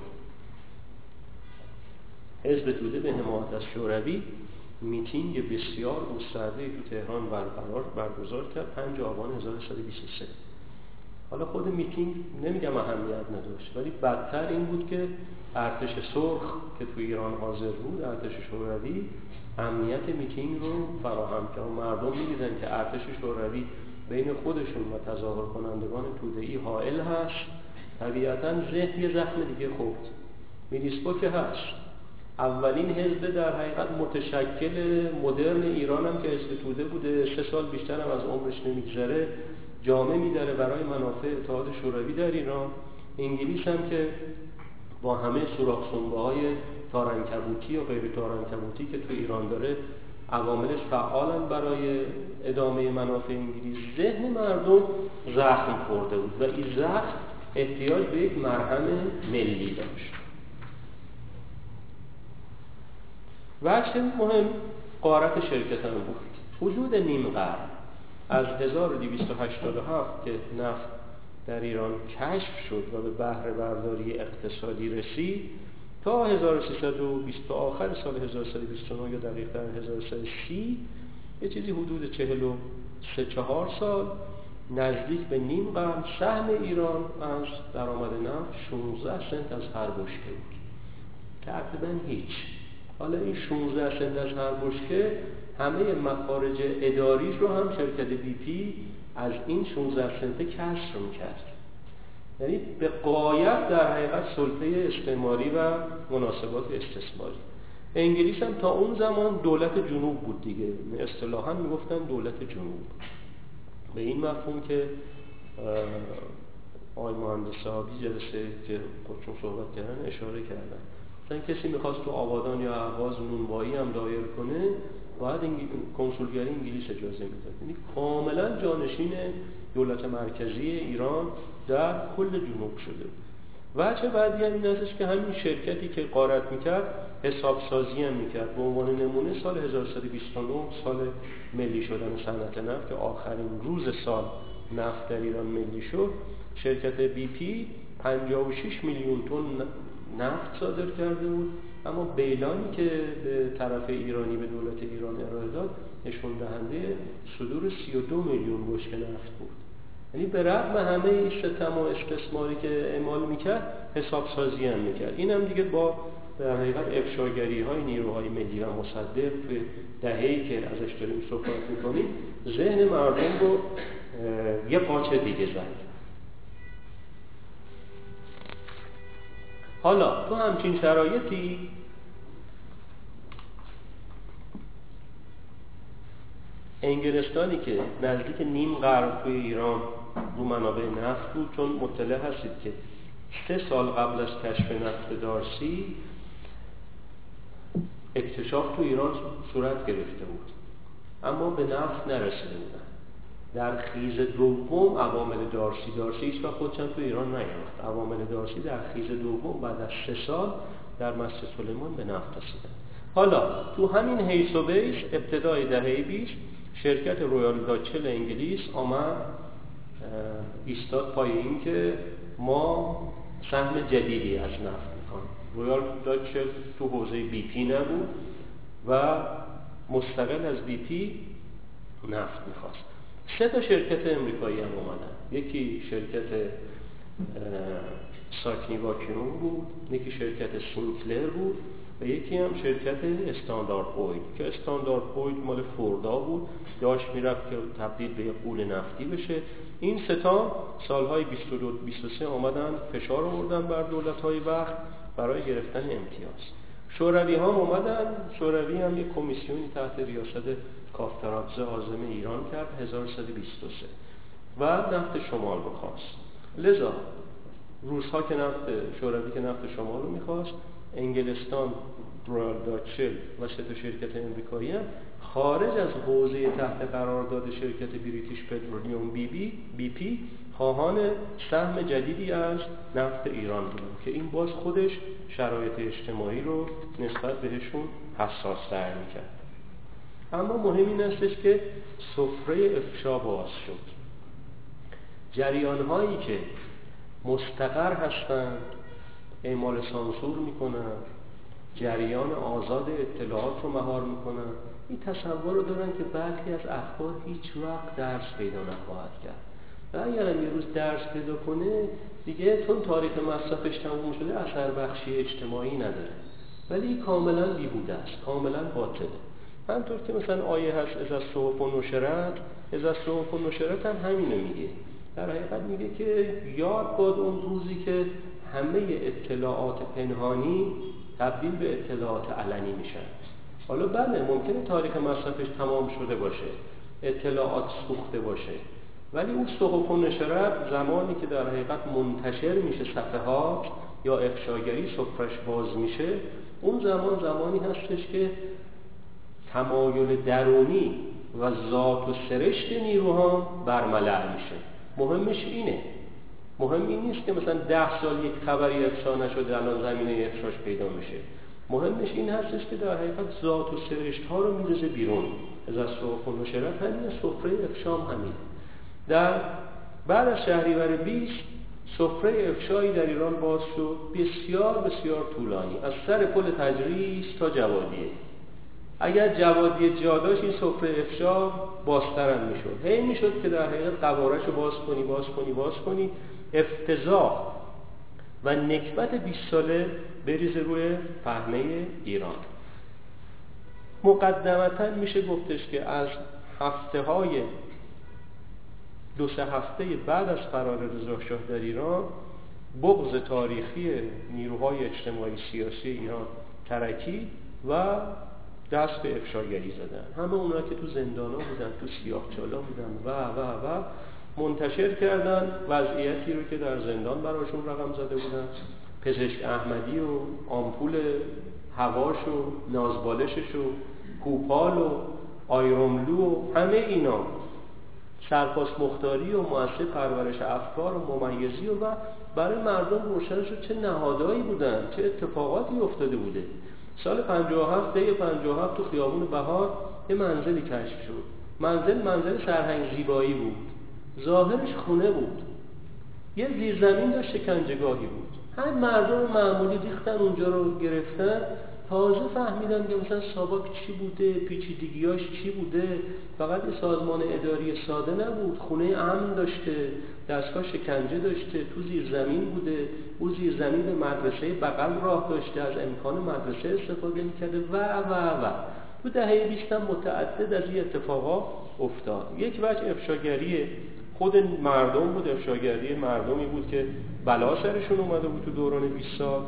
حزب توده به حمایت از شوروی میتینگ بسیار گسترده‌ای تو تهران برقرار برگزار کرد پنجم آبان هزار و سیصد و بیست و سه. حالا خود میتینگ نمیگم اهمیت نداشت، ولی بدتر این بود که ارتش سرخ که تو ایران حاضر بود، ارتش شوروی، امنیت میتینگ رو فراهم کرد. مردم می‌دیدن که ارتش شوروی بین خودشون و تظاهر کنندگان توده‌ای حائل هست. طبیعتاً ذهن یه زخم دیگه خورد. میلسپا که هست، اولین حزب در حقیقت متشکل مدرن ایران هم که حزب توده بوده، سه سال بیشتر هم از عمرش نمیگذره، جامعه میداره برای منافع اتحاد شوروی در ایران. انگلیس هم که با همه سوراخ سنبه‌های تارنکبوتی و غیر تارنکبوتی که تو ایران داره، عواملش فعالن برای ادامه منافع انگلیس. ذهن مردم زخم خورده بود و این زخم احتیاج به یک مرهم ملی داشت. وجه مهم غارت شرکت هم بود. وجود نیم قرن از هزار و دویست و هشتاد و هفت که نفت در ایران کشف شد و به بهره برداری اقتصادی رسید، تا هزار و سیصد و بیست تا آخر سال هزار و سیصد و بیست و نه یا دقیقاً هزار و سیصد و سی یه چیزی حدود چهل و سه چهار سال، نزدیک به نیم قرن، سهم ایران از درآمد نفت شانزده سنت از هر بشکه بود، تقریباً هیچ. حالا این شانزده سنت از هر بشکه همه مخارج اداریش رو هم شرکت بی پی از این شانزده سنت کسر می‌کرد. یعنی به غایت در حقیقت سلطه استعماری و مناسبات استثماری. انگلیس هم تا اون زمان دولت جنوب بود دیگه، اصطلاحاً میگفتن دولت جنوب، به این مفهوم که آقای مهندس صاحبی جلسه که خودشون صحبت کردن اشاره کردن، مثلا کسی میخواست تو آبادان یا اهواز نونوایی هم دایر کنه باید کنسولگری انگلیس اجازه میداد. یعنی کاملا جانشین دولت مرکزی ایران در کل جنوب شده. وجه بعدی هم این هستش که همین شرکتی که غارت میکرد حسابسازی هم میکرد. به عنوان نمونه سال هزار و سیصد و بیست و نه سال ملی شدن صنعت نفت که آخرین روز سال نفت در ایران ملی شد، شرکت بی پی پنجاه و شش میلیون تن نفت صادر کرده بود، اما بیلانی که به طرف ایرانی به دولت ایران ارائه داد نشون دهنده صدور سی و دو میلیون بشکه نفت بود. یعنی به رغم همه این ستم و استثماری که اعمال میکرد حسابسازی هم میکرد. این هم دیگه با در حقیقت افشاگری های نیروهای ملی و مصدق توی دهه‌ای که ازش داریم صحبت میکنیم ذهن مردم رو یه قاچه دیگه زد. حالا تو همچین شرایطی انگلستانی که نزدیک نیم قرن توی ایران رو منابع نفت بود، چون مطلع هستید که سه سال قبل از کشف نفت دارسی اکتشاف تو ایران صورت گرفته بود اما به نفت نرسیده بودن. در خیز دوم عوامل دارسی، دارسی هیچ وقت خودش تو ایران نیافت، عوامل دارسی در خیز دوم بعد از سه سال در مسجد سلیمان به نفت رسیدن. حالا تو همین حیث و بیش ابتدای دهه بیست شرکت رویال داچ شل انگلیس آمد ایستاد پای این که ما سهم جدیدی از نفت میکنیم. رویال داچ شل تو حوزه بی پی نبود و مستقل از بی پی نفت میخواست. سه تا شرکت امریکایی هم اومدن، یکی شرکت ساکنی واکیوم بود، یکی شرکت سینکلر بود و یکی هم شرکت استاندارد اویل که استاندارد اویل مال فوردا بود، داشت میرفت که تبدیل به غول نفتی بشه. این سه تا سالهای بیست و دو بیست و سه آمدن فشار آوردن بر دولت‌های وقت برای گرفتن امتیاز. شوروی ها اومدن، شوروی هم یک کمیسیونی تحت ریاست کافترادزه عازم ایران کرد هزار و سیصد و بیست و سه و نفت شمال رو خواست. لذا روس‌ها که نفت شوروی که نفت شمال رو می‌خواست، انگلستان رویال داچ شل و سه تا شرکت امریکایی هم خارج از حوزه تحت قرارداد شرکت بریتیش پترولیوم بی بی بی پی خواهان سهم جدیدی از نفت ایران بودند که این باز خودش شرایط اجتماعی رو نسبت بهشون حساس‌تر می‌کرد. اما مهم این استش که سفره افشا باز شد. جریان‌هایی که مستقر هستند اعمال سانسور می‌کنند، جریان آزاد اطلاعات رو مهار می‌کنند، این تصور رو دارن که برخی از اخبار هیچ وقت درس پیدا نخواهد کرد و اگر هم یه روز درس پیدا کنه دیگه چون تاریخ مصرفش تموم شده اثر بخشی اجتماعی نداره، ولی کاملا بیهوده است، کاملا باطله. همطور که مثلا آیه هست از از صحف و نشرت، از از صحف و نشرت هم همینو میگه. در حقیقت میگه که یاد باد اون روزی که همه اطلاعات پنهانی تبدیل به اطلاعات علنی میشن. حالا بله ممکنه تاریخ مصرفش تمام شده باشه، اطلاعات سوخته باشه، ولی اون صحف و نشرت زمانی که در حقیقت منتشر میشه صفحات یا افشاگری سفرش باز میشه، اون زمان زمانی هستش که تمایل درونی و ذات و سرشت نیروها برملع میشه. مهمش اینه، مهم این نیست که مثلا ده سال یک خبری افشا نشده الان زمینه افشاش پیدا میشه. مهمش این هستش که در حقیقت ذات و سرشت ها رو میرزه بیرون. از از صحف و نشرت همینه، سفره افشام همینه. در بعد از شهریور بیست سفره افشایی در ایران باز شد بسیار بسیار طولانی، از سر پل تجریش تا جوادیه. اگر جوادیه جا داشت این سفره افشا بازترم میشد، هی میشد که در حقیقت قوارش رو باز کنی باز کنی باز کنی افتضاح و نکبت بیست ساله بریزه روی پهنه ایران. مقدمتاً میشه گفتش که از هفته های دو سه هفته بعد از قرار رضا شاه در ایران، بغض تاریخی نیروهای اجتماعی سیاسی ایران ترکید و دست به افشاگری زدن. همه اونا که تو زندان‌ها بودن، تو سیاه‌چالا بودن و و و منتشر کردن وضعیتی رو که در زندان براشون رقم زده بودن، پزشک احمدی و آمپول هواش و نازبالشش و کوپال و آیروملو و همه اینا، سرپاس مختاری و مؤسسه پرورش افکار و ممیزی و برای مردم روشن شد چه نهادهایی بودن، چه اتفاقاتی افتاده بوده. سال پنجاه و هفت دی پنجاه و هفت تو خیابون بهار یه منزلی کشف شد. منزل منزل سرهنگ زیبایی بود، ظاهرش خونه بود، یه زیرزمین داشت، شکنجهگاهی بود. همین مردم معمولی ریختن اونجا رو گرفتن، تازه فهمیدن که مثلا ساباک چی بوده، پیچیدگیاش چی بوده. فقط یه سازمان اداری ساده نبود، خونه امن داشته، دستگاه شکنجه داشته، تو زیرزمین بوده، او زیرزمین به مدرسه بغل راه داشته، از امکان مدرسه استفاده می‌کرده و و و تو دهه بیست هم متعدد از این اتفاقا افتاد. یک وجه افشاگری خود مردم بود، افشاگری مردمی بود که بلا سرشون اومده بود تو دوران بیست سال.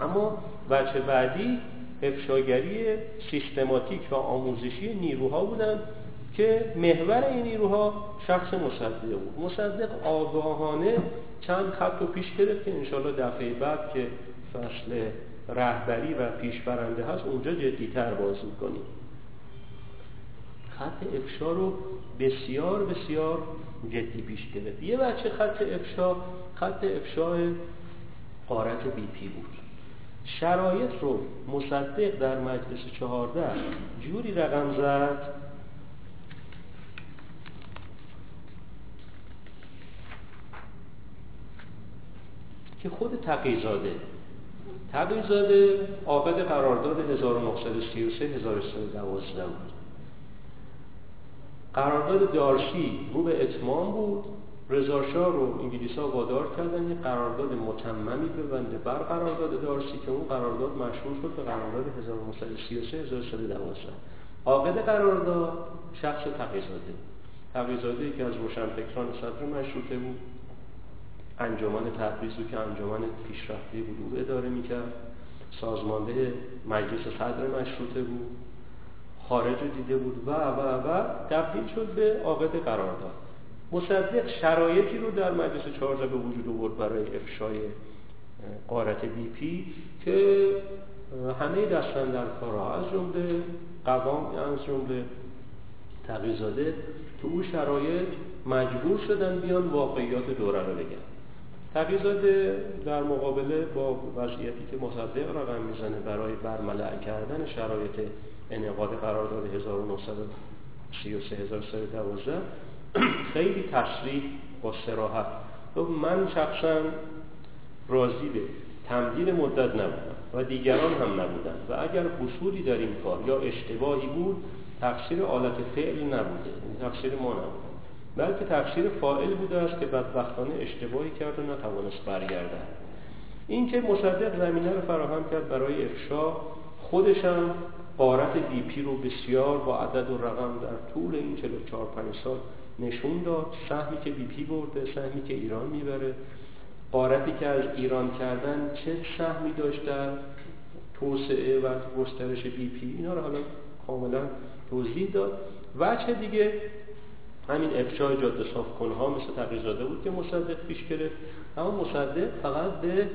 اما وجه بعدی افشاگری سیستماتیک و آموزشی نیروها بودن که محور این نیروها شخص مصدق بود. مصدق آگاهانه چند خط رو پیش گرفت که انشالله دفعه بعد که فصل رهبری و پیشبرنده هست اونجا جدیتر بازو کنیم. خط افشا رو بسیار بسیار جدی پیش گرفت. یه بچه خط افشا خط افشا قارت بی پی بود. شرایط رو مصدق در مجلس چهارده جوری رقم زد که خود تقی‌زاده تقی‌زاده عاقد قرارداد هزار و نهصد و سی و سه هزار و سیصد و دوازده بود. قرارداد دارسی رو به اتمام بود. رضا شاه رو انگلیس‌ها وادار کردن یه قرارداد متممی ببنده بر قرارداد دارسی که اون قرارداد مشهور شد به قرارداد هزار و نهصد و سی و سه هزار و سیصد و دوازده. عاقد قرارداد شخص تقی‌زاده تقی‌زاده که از روشنفکران صدر مشروطه بود، انجمن تبریز رو که انجمن پیشرفته بود او اداره می‌کرد، سازمانده مجلس صدر مشروطه بود، خارج رو دیده بود و و و تبدیل شد به عاقد قرارداد. مصدق شرایطی رو در مجلس چهارده به وجود آورد برای افشای غارت بی پی که همه دستاندرکارها از جمله قوام، از جمله تقی‌زاده، تو اون شرایط مجبور شدن بیان واقعیات دوره رو بگن. تقی‌زاده در مقابله با وضعیتی که مصدق رقم میزنه برای برملع کردن شرایط انعقاد قرارداد هزار و نهصد و سی و سه هزار و سیصد و دوازده خیلی تصریح با صراحت و من شخصا راضی به تمدید مدت نبودم و دیگران هم نبودن و اگر قصوری در این کار یا اشتباهی بود تقصیر آلت فعل نبوده، تقصیر ما نبوده، بلکه تقصیر فاعل بوده است که بدبختانه اشتباهی کرد و نتوانست برگردد. این که مصدق زمینه رو فراهم کرد برای افشا، خودشم غارت بی پی رو بسیار با عدد و رقم در طول این چهل و چهار پنج سال نشون داد. سهمی که بی پی برده، سهمی که ایران میبره، غارتی که از ایران کردن چه سهمی داشت در توسعه و گسترش بی پی، اینا رو حالا کاملا توضیح داد. وجه دیگه همین افشای جاده صافکن‌ها مثل تقی‌زاده بود که مصدق پیش گرفت، اما مصدق فقط به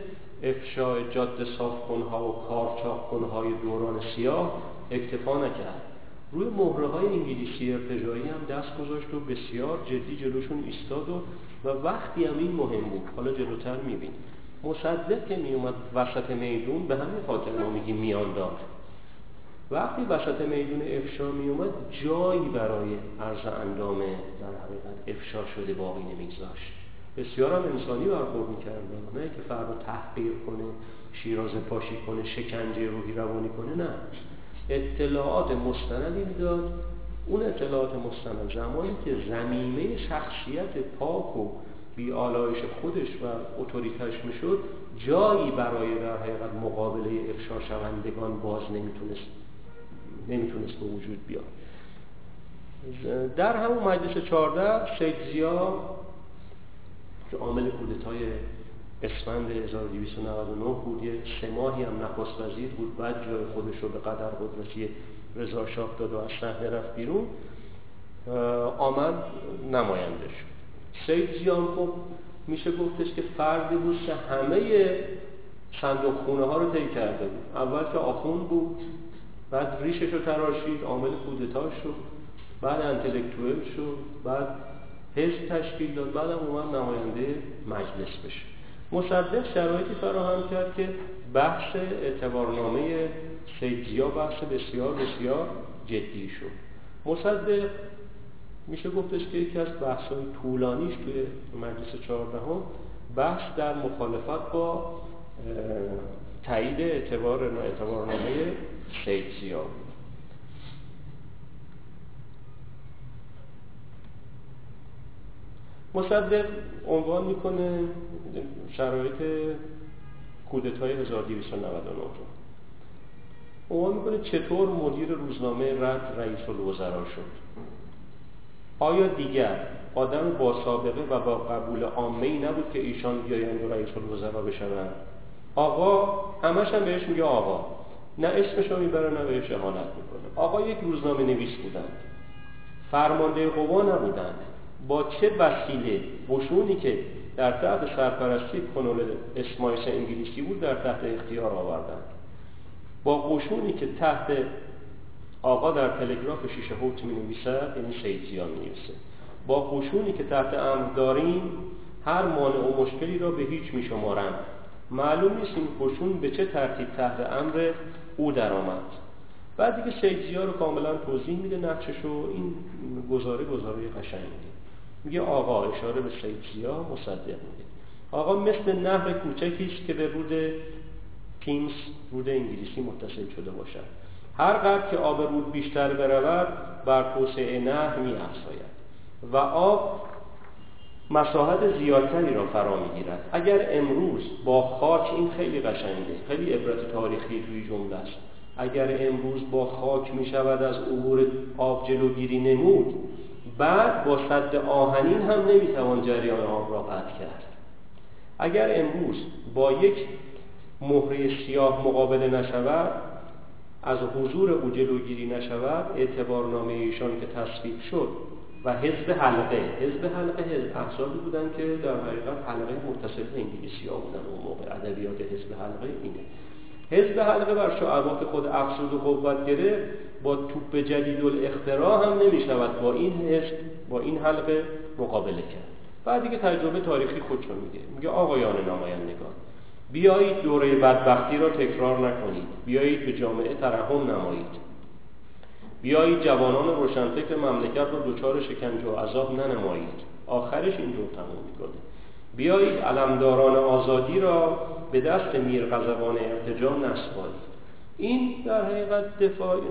افشای جاده صافکن‌ها و کارچاخ‌کن‌های دوران سیاه اکتفا نکرد، روی مهره‌های انگلیسی ارتجاعی هم دست گذاشت و بسیار جدی جلوشون ایستاد و, و وقتی هم این مهم بود، حالا جلوتر می‌بینیم. مصدق که میومد وسط میدون به همین خاطر ما میگیم میانداد، وقتی وسط میدون افشا میومد جایی برای عرض اندام در حقیقت افشا شده باقی نمیگذاشت. بسیار هم انسانی برخورد میکرده، نه که فرد رو تحقیر کنه، شیرازه پاشی کنه، شکنجه روحی روانی کنه، نه. اطلاعات مستندی میداد. اون اطلاعات مستند زمانی که زمینه شخصیت پاک و بی‌آلایش خودش و اتوریتش میشد، جایی برای در حقیقت مقابله افشا شوندگان باز نمیتونست نمیتونست به وجود بیاد. در همون مجلس چهارده سید ضیا که عامل کودتای اسفند هزار و دویست و نود و نه بود، یه سه ماهی هم نخست وزیر بود، بعد جای خودش رو به قدر قدرتی رضا شاه داد و از صحنه رفت بیرون، آمد نماینده شد. سید ضیا خب میشه گفتش که فردی بود که همه صندوق خونه ها رو طی کرده بود. اول که آخوند بود، بعد ریشش رو تراشید، عامل کودتا شد، بعد انتلکتوئل شد، بعد حزب تشکیل داد، بعد هم اومد نماینده مجلس بشه. مصدق شرایطی فراهم کرد که بحث اعتبارنامه سید ضیا بحث بسیار بسیار جدی شد. مصدق میشه گفتش که یکی از بحث‌های طولانیش توی مجلس چهاردهم بحث در مخالفت با تایید اعتبار اعتبارنامه سید ضیا. مصدق عنوان میکنه شرایط کودتای هزار و دویست و نود و نه رو، عنوان میکنه چطور مدیر روزنامه رد رئیس الوزرا شد. آیا دیگر آدم با سابقه و با قبول عامه‌ای نبود که ایشان بیایند و رئیس الوزرا بشوند؟ آقا همش هم بهش میگه آقا، نه اسمش رو میبره نه بهش اهانت میکنه. آقا یک روزنامه نویس بودند، فرمانده قوا نبودند. با چه وسیله قشونی که در تحت سرپرستی کنول اسماعیل انگلیسی بود در تحت اختیار آوردند؟ با قشونی که تحت آقا در تلگراف شیشه هوت می نویسد، این سید ضیا می نویسه. با قشونی که تحت امر داریم هر مانع و مشکلی را به هیچ می شمارند. معلوم نیست این قشون به چه ترتیب تحت امر او درآمد. بعد دیگه سید ضیا رو کاملا توضیح میده نقشش و این گزاره گزاره قشنگی میگه آقا، اشاره به سید ضیا مصدق میگه. آقا مثل نهر کوچکیست که به رود تیمز، رود انگلیسی، متصل شده باشد. هر قدر که آب رود بیشتر برود بر توسعه نهر می‌افزاید و آب مساحت زیادتری را فرا میگیرد. اگر امروز با خاک، این خیلی قشنگه، خیلی عبرت تاریخی توی جمله است، اگر امروز با خاک میشود از عبور آب جلوگیری نمود، بعد با سد آهنین هم نمیتوان جریان آب را قطع کرد. اگر امروز با یک مهره سیاه مقابله نشود، از حضور او جلوگیری نشود، اعتبارنامه ایشان که تصویب شد و حزب حلقه حزب حلقه حزب احزابی بودن که در حقیقت حلقه متصل به انگلیسی ها بودن اون موقع. ادبیات حزب حلقه اینه. حزب حلقه بر شعبات خود افسود و قوت گرفت، با توپ جدید الاختراع هم نمی شود با این حزب، با این حلقه مقابله کرد. بعد دیگه تجربه تاریخی خودشو میگه، میگه آقایان نمایندگان، بیایید دوره بدبختی را تکرار نکنید، بیایید به جامعه ترحم نمایید، بیایید جوانان روشنفکر مملکت را دچار شکنجه و عذاب ننمایید. آخرش اینجور تمام میکنه، بیایید علمداران آزادی را به دست میرغزوان ارتجا نسپارید. این در حقیقت دفاع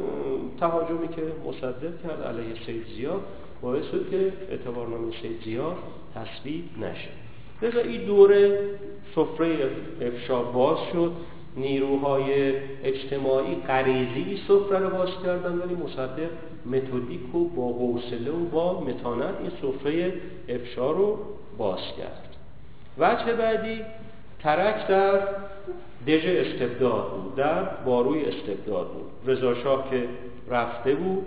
تهاجمی که مصدق کرد علیه سید ضیا باعث شد که اعتبارنامه سید ضیا تصویب نشه. لذا این دوره سفره افشا باز شد، نیروهای اجتماعی غریزی سفره رو باز کردن، ولی مصدق متدیک و با حوصله و با متانت این سفره افشا رو باز کرد. وجه بعدی ترک در دژ استبداد بود، در باروی استبداد بود. رضا شاه که رفته بود،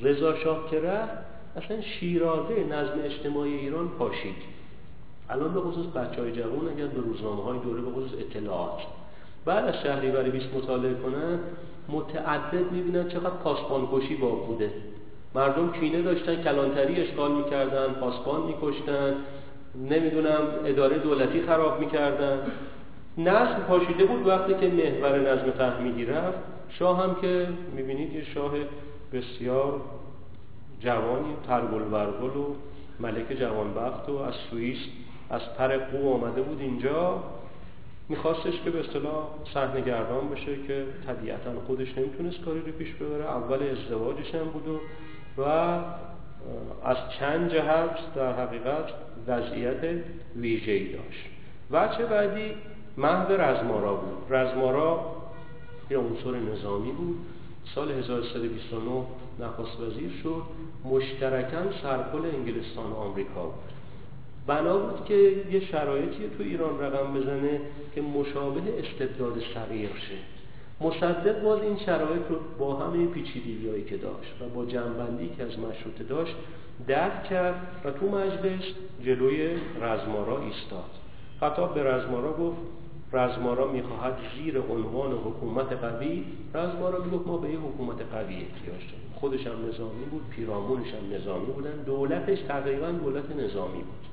رضا شاه که رفت، اصلا شیرازه نظم اجتماعی ایران پاشید. الان به خصوص بچهای جوان اگر به روزنامه‌های دوره به خصوص اطلاعات بعد از شهریور بیست مطالعه کنن، متعدد می‌بینن چقدر پاسبان‌کشی باب بوده. مردم کینه داشتن، کلانتری اشغال می‌کردن، پاسبان می‌کشتن، نمیدونم اداره دولتی خراب می‌کردن. نظم پاشیده بود. وقتی که محور نظم تحمیلی رفت، شاه هم که می‌بینید یه شاه بسیار جوانی ترگل ورگل و ملک جوانبخت و از سوئیس از پر قو آمده بود اینجا، میخواستش که به اصطلاح صحنه گردان بشه که طبیعتا خودش نمیتونست کاری رو پیش ببره. اول ازدواجش هم بود و, و از چند جهت در حقیقت وضعیت ویژه‌ای داشت. وچه بعدی مهد رزمارا بود. رزمارا یه عنصر نظامی بود. سال هزار و سیصد و بیست و نه نخست وزیر شد. مشترکاً سرپل انگلستان و آمریکا بود. بنا بود که یه شرایطی تو ایران رقم بزنه که مشابه استبداد صغیر شه. مصدق باز این شرایط رو با همه پیچیدگی‌هایی که داشت و با جنبندی که از مشروطه داشت درک کرد و تو مجلس جلوی رزمارا ایستاد. خطاب به رزمارا گفت رزمارا میخواهد زیر عنوان حکومت قوی. رزمارا میگفت ما به یه حکومت قوی احتیاج داریم. خودش هم نظامی بود، پیرامونش هم نظامی بودن، دولتش تقریبا دولت نظامی بود.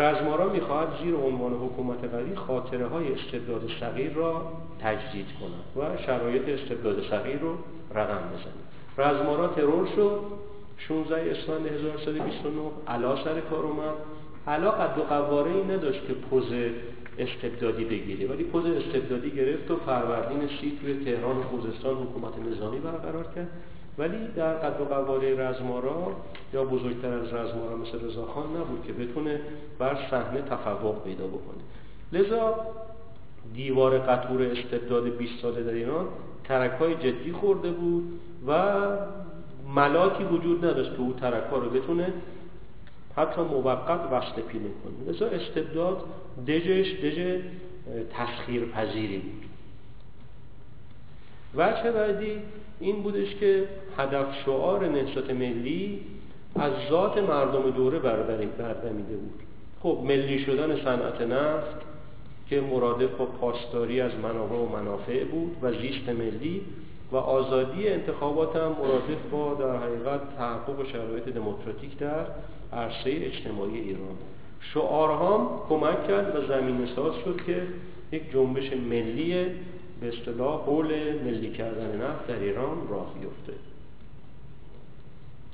رزمارا میخواهد زیر عنوان حکومت قوی خاطره های استبداد صغیر را تجدید کند و شرایط استبداد صغیر رو رقم بزند. رزمارا ترور شد. شانزده اسفند هزار و سیصد و بیست و نه علا سر کار اومد. علا قد و قواره‌ای نداشت که پوز استبدادی بگیره، ولی پوز استبدادی گرفت و فروردین سی توی تهران و خوزستان حکومت نظامی برقرار کرد. ولی در قد و قواره رزمارا یا بزرگتر از رزمارا مثل رضا خان نبود که بتونه بر صحنه تفوق پیدا بکنه. لذا دیوار قطور استبداد بیست ساله در ایران ترک‌های جدی خورده بود و ملاکی وجود نداشت که اون ترک‌ها رو بتونه حتی موقت وصل پینه کنه. لذا استبداد دژش دژ تسخیرپذیری بود. وجه بعدی این بودش که هدف شعار نهضت ملی از ذات مردم دوره برمیده بود. خب ملی شدن صنعت نفت که مرادف با پاسداری از منابع و منافع بود و زیست ملی و آزادی انتخابات هم مرادف با در حقیقت تحقق شرایط دموکراتیک در عرصه اجتماعی ایران. شعارها کمک کرد و زمینه ساز شد که یک جنبش ملی به اصطلاح حول ملی کردن نفت در ایران راه بیفته.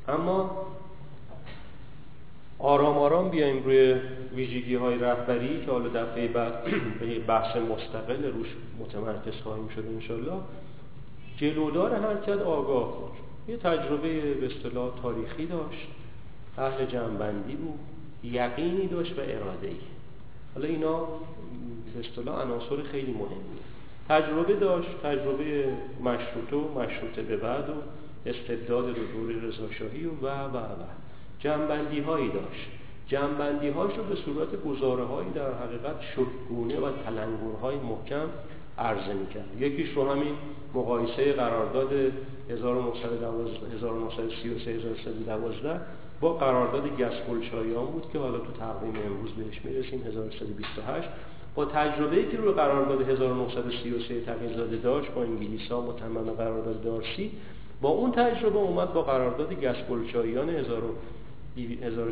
اما آرام آرام بیایم روی ویژگی های رهبری که حالا دفعه بعد به بحث مستقل روش متمرکز خواهیم شد انشالله. جلودار حرکت آگاه بود. یه تجربه به اصطلاح تاریخی داشت، اهل جنبندی بود، یقینی داشت و اراده‌ای. حالا اینا به اصطلاح عناصر خیلی مهمی. تجربه داشت، تجربه مشروطه و مشروطه به بعد و استبداد رو دوره رضاشاهی و و و و جنبندی هایی داشت. جنبندی هاش رو به صورت گزاره هایی در حقیقت شکل‌گونه و تلنگرهای محکم عرضه میکرد. یکیش رو همین مقایسه قرارداد هزار و نهصد و سی و سه تا هزار و نهصد و دوازده با قرارداد گسپلچاییان بود که حالا تو تقویم امروز بهش میرسیم هزار و سیصد و بیست و هشت با تجربه‌ای که روی قرارداد هزار و نهصد و سی و سه تقیزاده داشت با انگلیس‌ها متضمن قرارداد دارسی، با اون تجربه اومد با قرارداد گسپلچاییان هزار و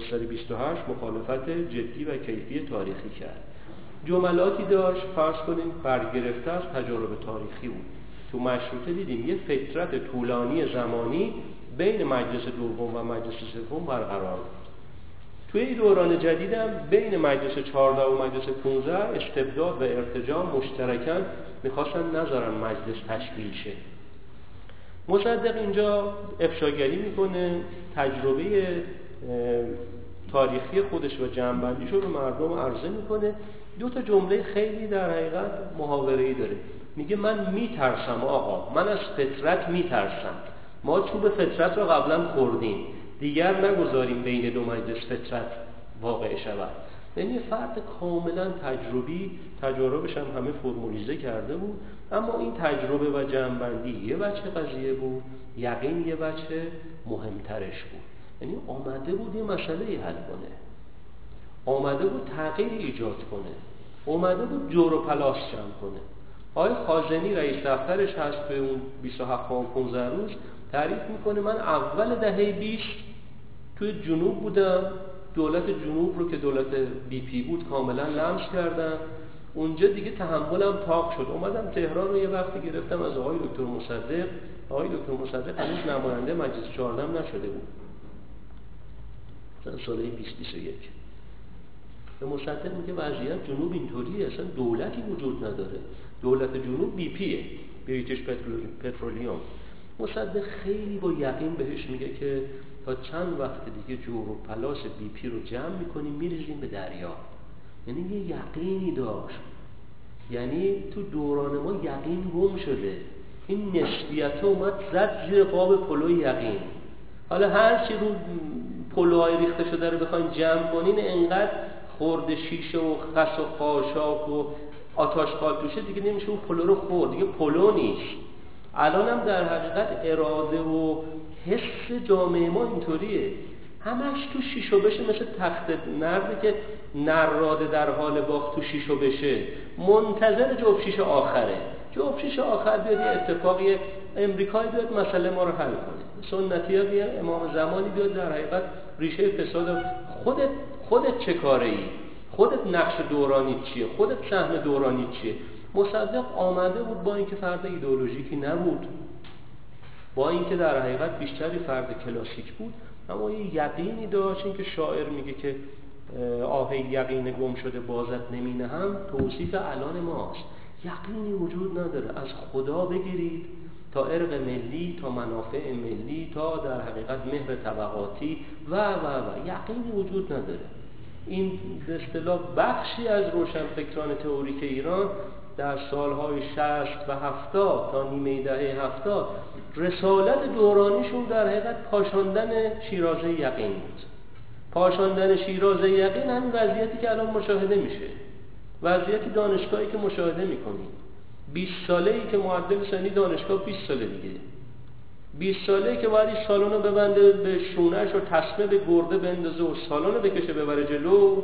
سیصد و بیست و هشت مخالفت جدی و کیفی تاریخی کرد. جملاتی داشت فرض کنیم برگرفته از تجارب تاریخی بود. تو مشروطه دیدیم یه فترت طولانی زمانی بین مجلس دوم و مجلس سوم برقرار بود. توی دوران جدید هم بین مجلس چهارده و مجلس پانزده استبداد و ارتجاع مشترکاً میخواستن نذارن مجلس تشکیل شه. مصدق اینجا افشاگری میکنه، تجربه تاریخی خودش و جنبندیشو به مردم عرضه میکنه. دو تا جمله خیلی در حقیقت محاوره‌ای داره. میگه من میترسم آقا، من از فطرت میترسم. ما چوب فطرت رو قبلا خوردیم، دیگر نگذاریم بین دو مجلس فطرت واقع شود. یعنی فرد کاملا تجربی، تجاربش هم همه فرمولیزه کرده بود، اما این تجربه و جنبندی یه بچه قضیه بود، یقین یه بچه مهمترش بود. یعنی آمده بود یه مسئله‌ای حل کنه، آمده بود تغییری ایجاد کنه، آمده بود جور و پلاس جمع کنه. آقای خازنی رئیس دفترش هست به اون بیست و هفت پانزده روز تعریف میکنه من اول دهه بیست توی جنوب بودم، دولت جنوب رو که دولت بی پی بود کاملا لمس کردم، اونجا دیگه تحملم تاق شد، اومدم تهران رو یه وقتی گرفتم از آقای دکتر مصدق آقای دکتر مصدق هنوز نماینده مجلس چهارده هم نشده بود، مثلا ساله بیست بیست و یک. به مصدق میگه وضعیت جنوب اینطوریه، اصلا دولتی وجود نداره، دولت جنوب بی پیه، بریتیش پترولیوم. مصدق خیلی با یقین بهش میگه که تا چند وقت دیگه جور و پلاس بی پی رو جمع میکنیم میریزیم به دریا. یعنی یه یقینی داشت، یعنی تو دوران ما یقین گم شده، این نسبیت اومد زد زیر قاب پلوی یقین. حالا هر چی رو پلوهای ریخته شده رو بخواین جمع کنین انقدر خورد شیشه و خس و خاشاک و آتش پالتوشه دیگه نمیشه اون پلو رو خورد، دیگه پلو نیست. الان هم در حقیقت اراده و حس جامعه ما اینطوریه، همش تو شیشو بشه، مثل تخت نردی که نراده در حال باخت تو شیشو بشه، منتظر جفت شیشه آخره. جفت شیشه آخر بیاد یه اتفاقی امریکایی بیاد مسئله ما رو حل کنه، سنتی‌ها بیاد، امام زمانی بیاد، در حقیقت ریشه فساد. خودت خودت چه کاره‌ای؟ خودت نقش دورانی چیه؟ خودت سهم دورانی چیه؟ مصدق آمده بود با اینکه فرد ایدئولوژیکی نبود، با اینکه در حقیقت بیشتری فرد کلاسیک بود، اما یه یقینی داشت. اینکه شاعر میگه که آه یقین گم شده بازت نمینهم توصیف الان ماست. یقینی وجود نداره، از خدا بگیرید تا ارق ملی، تا منافع ملی، تا در حقیقت مهر طبقاتی و و و یقینی وجود نداره. این به اصطلاح بخشی از روشنفکران تئوریک ایران در سالهای شصت و هفتاد تا نیمه دهه هفتاد رسالت دورانیشون در حقیقت پاشاندن شیرازه یقین بود. پاشاندن شیرازه یقین همین وضعیتی که الان مشاهده میشه، وضعیت دانشگاهی که مشاهده میکنیم. بیست ساله‌ای که معدل سنی دانشگاه بیست ساله دیگه، بیست ساله‌ای که باید سالن رو ببنده به شونه‌ش و تسمه به گرده بندازه و سالن رو بکشه ببره جلو،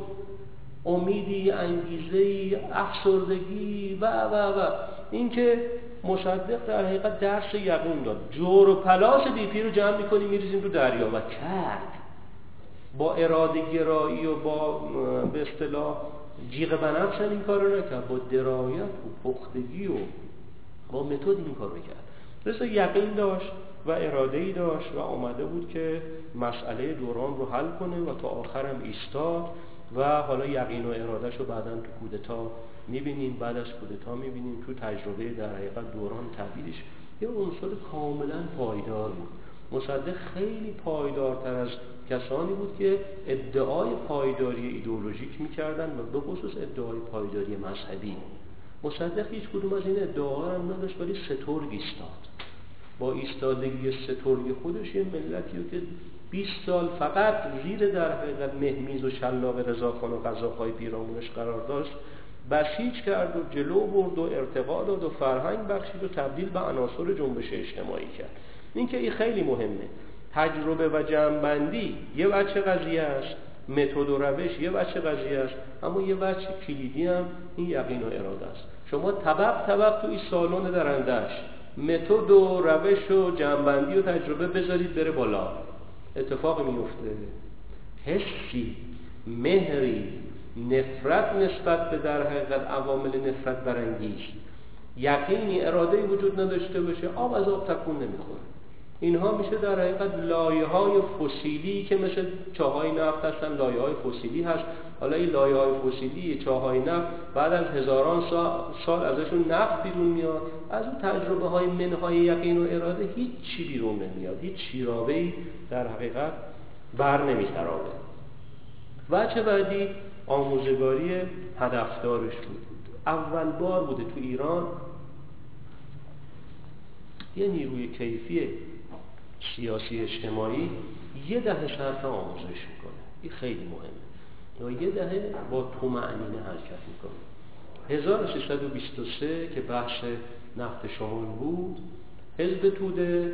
امیدی، انگیزه‌ای، افسردگی و و و این که مصدق در حقیقت درس یقین داد. جور و پلاس بی پی رو جمع می‌کنیم می‌ریزیم تو دریا و کرد. با اراده گرایی و با به اصطلاح جیغ بنفش این کارو نکرد، با درایت و پختگی و با متد این کارو کرد. رضا یقین داشت و اراده‌ای داشت و آمده بود که مسئله دوران رو حل کنه و تا آخرم ایستاد. و حالا یقین و ارادهش رو بعداً تو کودتا می‌بینیم، بعد از کودتا می‌بینیم تو تجربه در حقیقت دوران تبدیلش یه عنصر کاملاً پایدار بود. مصدق خیلی پایدارتر از کسانی بود که ادعای پایداری ایدئولوژیک می‌کردن و به خصوص ادعای پایداری مذهبی. مصدق هیچ کدوم از این ادعاها رو نداشت، ولی سترگ ایستاد. با ایستادگی سترگ خودش یه ملتی رو که بیست سال فقط زیر در حقیقت مهمیز و شلاق رضاخان و قزاق‌های پیرامونش قرار داشت، بسیج کرد و جلو برد و ارتقا داد و فرهنگ بخشید و تبدیل به عناصر جنبش اجتماعی کرد. این که این خیلی مهمه. تجربه و جمع‌بندی یه بچه قضیه است، متد و روش یه بچه قضیه است، اما یه بچه کلیدی هم این یقین و اراده است. شما طبق طبق تو این سالن درنده‌اش متد و روش و جمع‌بندی و تجربه بذارید بره بالا، اتفاق میفته. حسی، مهری، نفرت نسبت به در حقیقت عوامل نفرت برانگیز، یقینی، اراده‌ای وجود نداشته باشه، آب از آب تکون نمیخوره. اینها میشه در حقیقت لایه‌های فسیلی که مثل چاهای نفت هستن، لایه‌های فسیلی هست. حالا این لایه‌های فسیلی، چاهای نفت، بعد از هزاران سال ازشون نفت بیرون میاد. از اون تجربه‌های منهای یقین و اراده هیچ چی بیرون نمیاد، هیچ شیرابه‌ای در حقیقت بر نمیتراوه. وجه بعدی آموزگاری هدفدارش بود. اول بار بوده تو ایران یه نیروی کیفی سیاسی اجتماعی یه دهه صرف آموزش میکنه. این خیلی مهمه. یا یه دهه با طمأنینه حرکت میکنه. هزار و سیصد و بیست و سه که بحث نفت شمال بود، حزب توده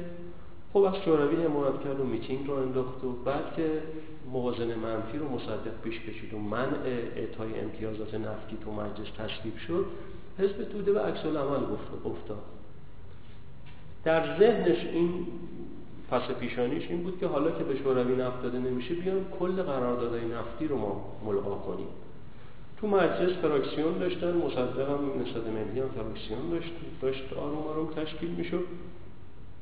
خب از شوروی حمایت کرد و میتینگ رو انداخت و بعد که موازنه منفی رو مصدق پیش کشید و منع اعطای امتیازات نفتی تو مجلس تصویب شد، حزب توده به عکس العمل افتاد. در ذهنش این پس پیشانیش این بود که حالا که به شوروی نفت داده نمیشه، بیان کل قراردادهای نفتی رو ما ملغا کنیم. تو مجلس فراکسیون داشتن، مصدق هم نسبت ملی هم فراکسیون داشت، داشت آروم آروم تشکیل میشد.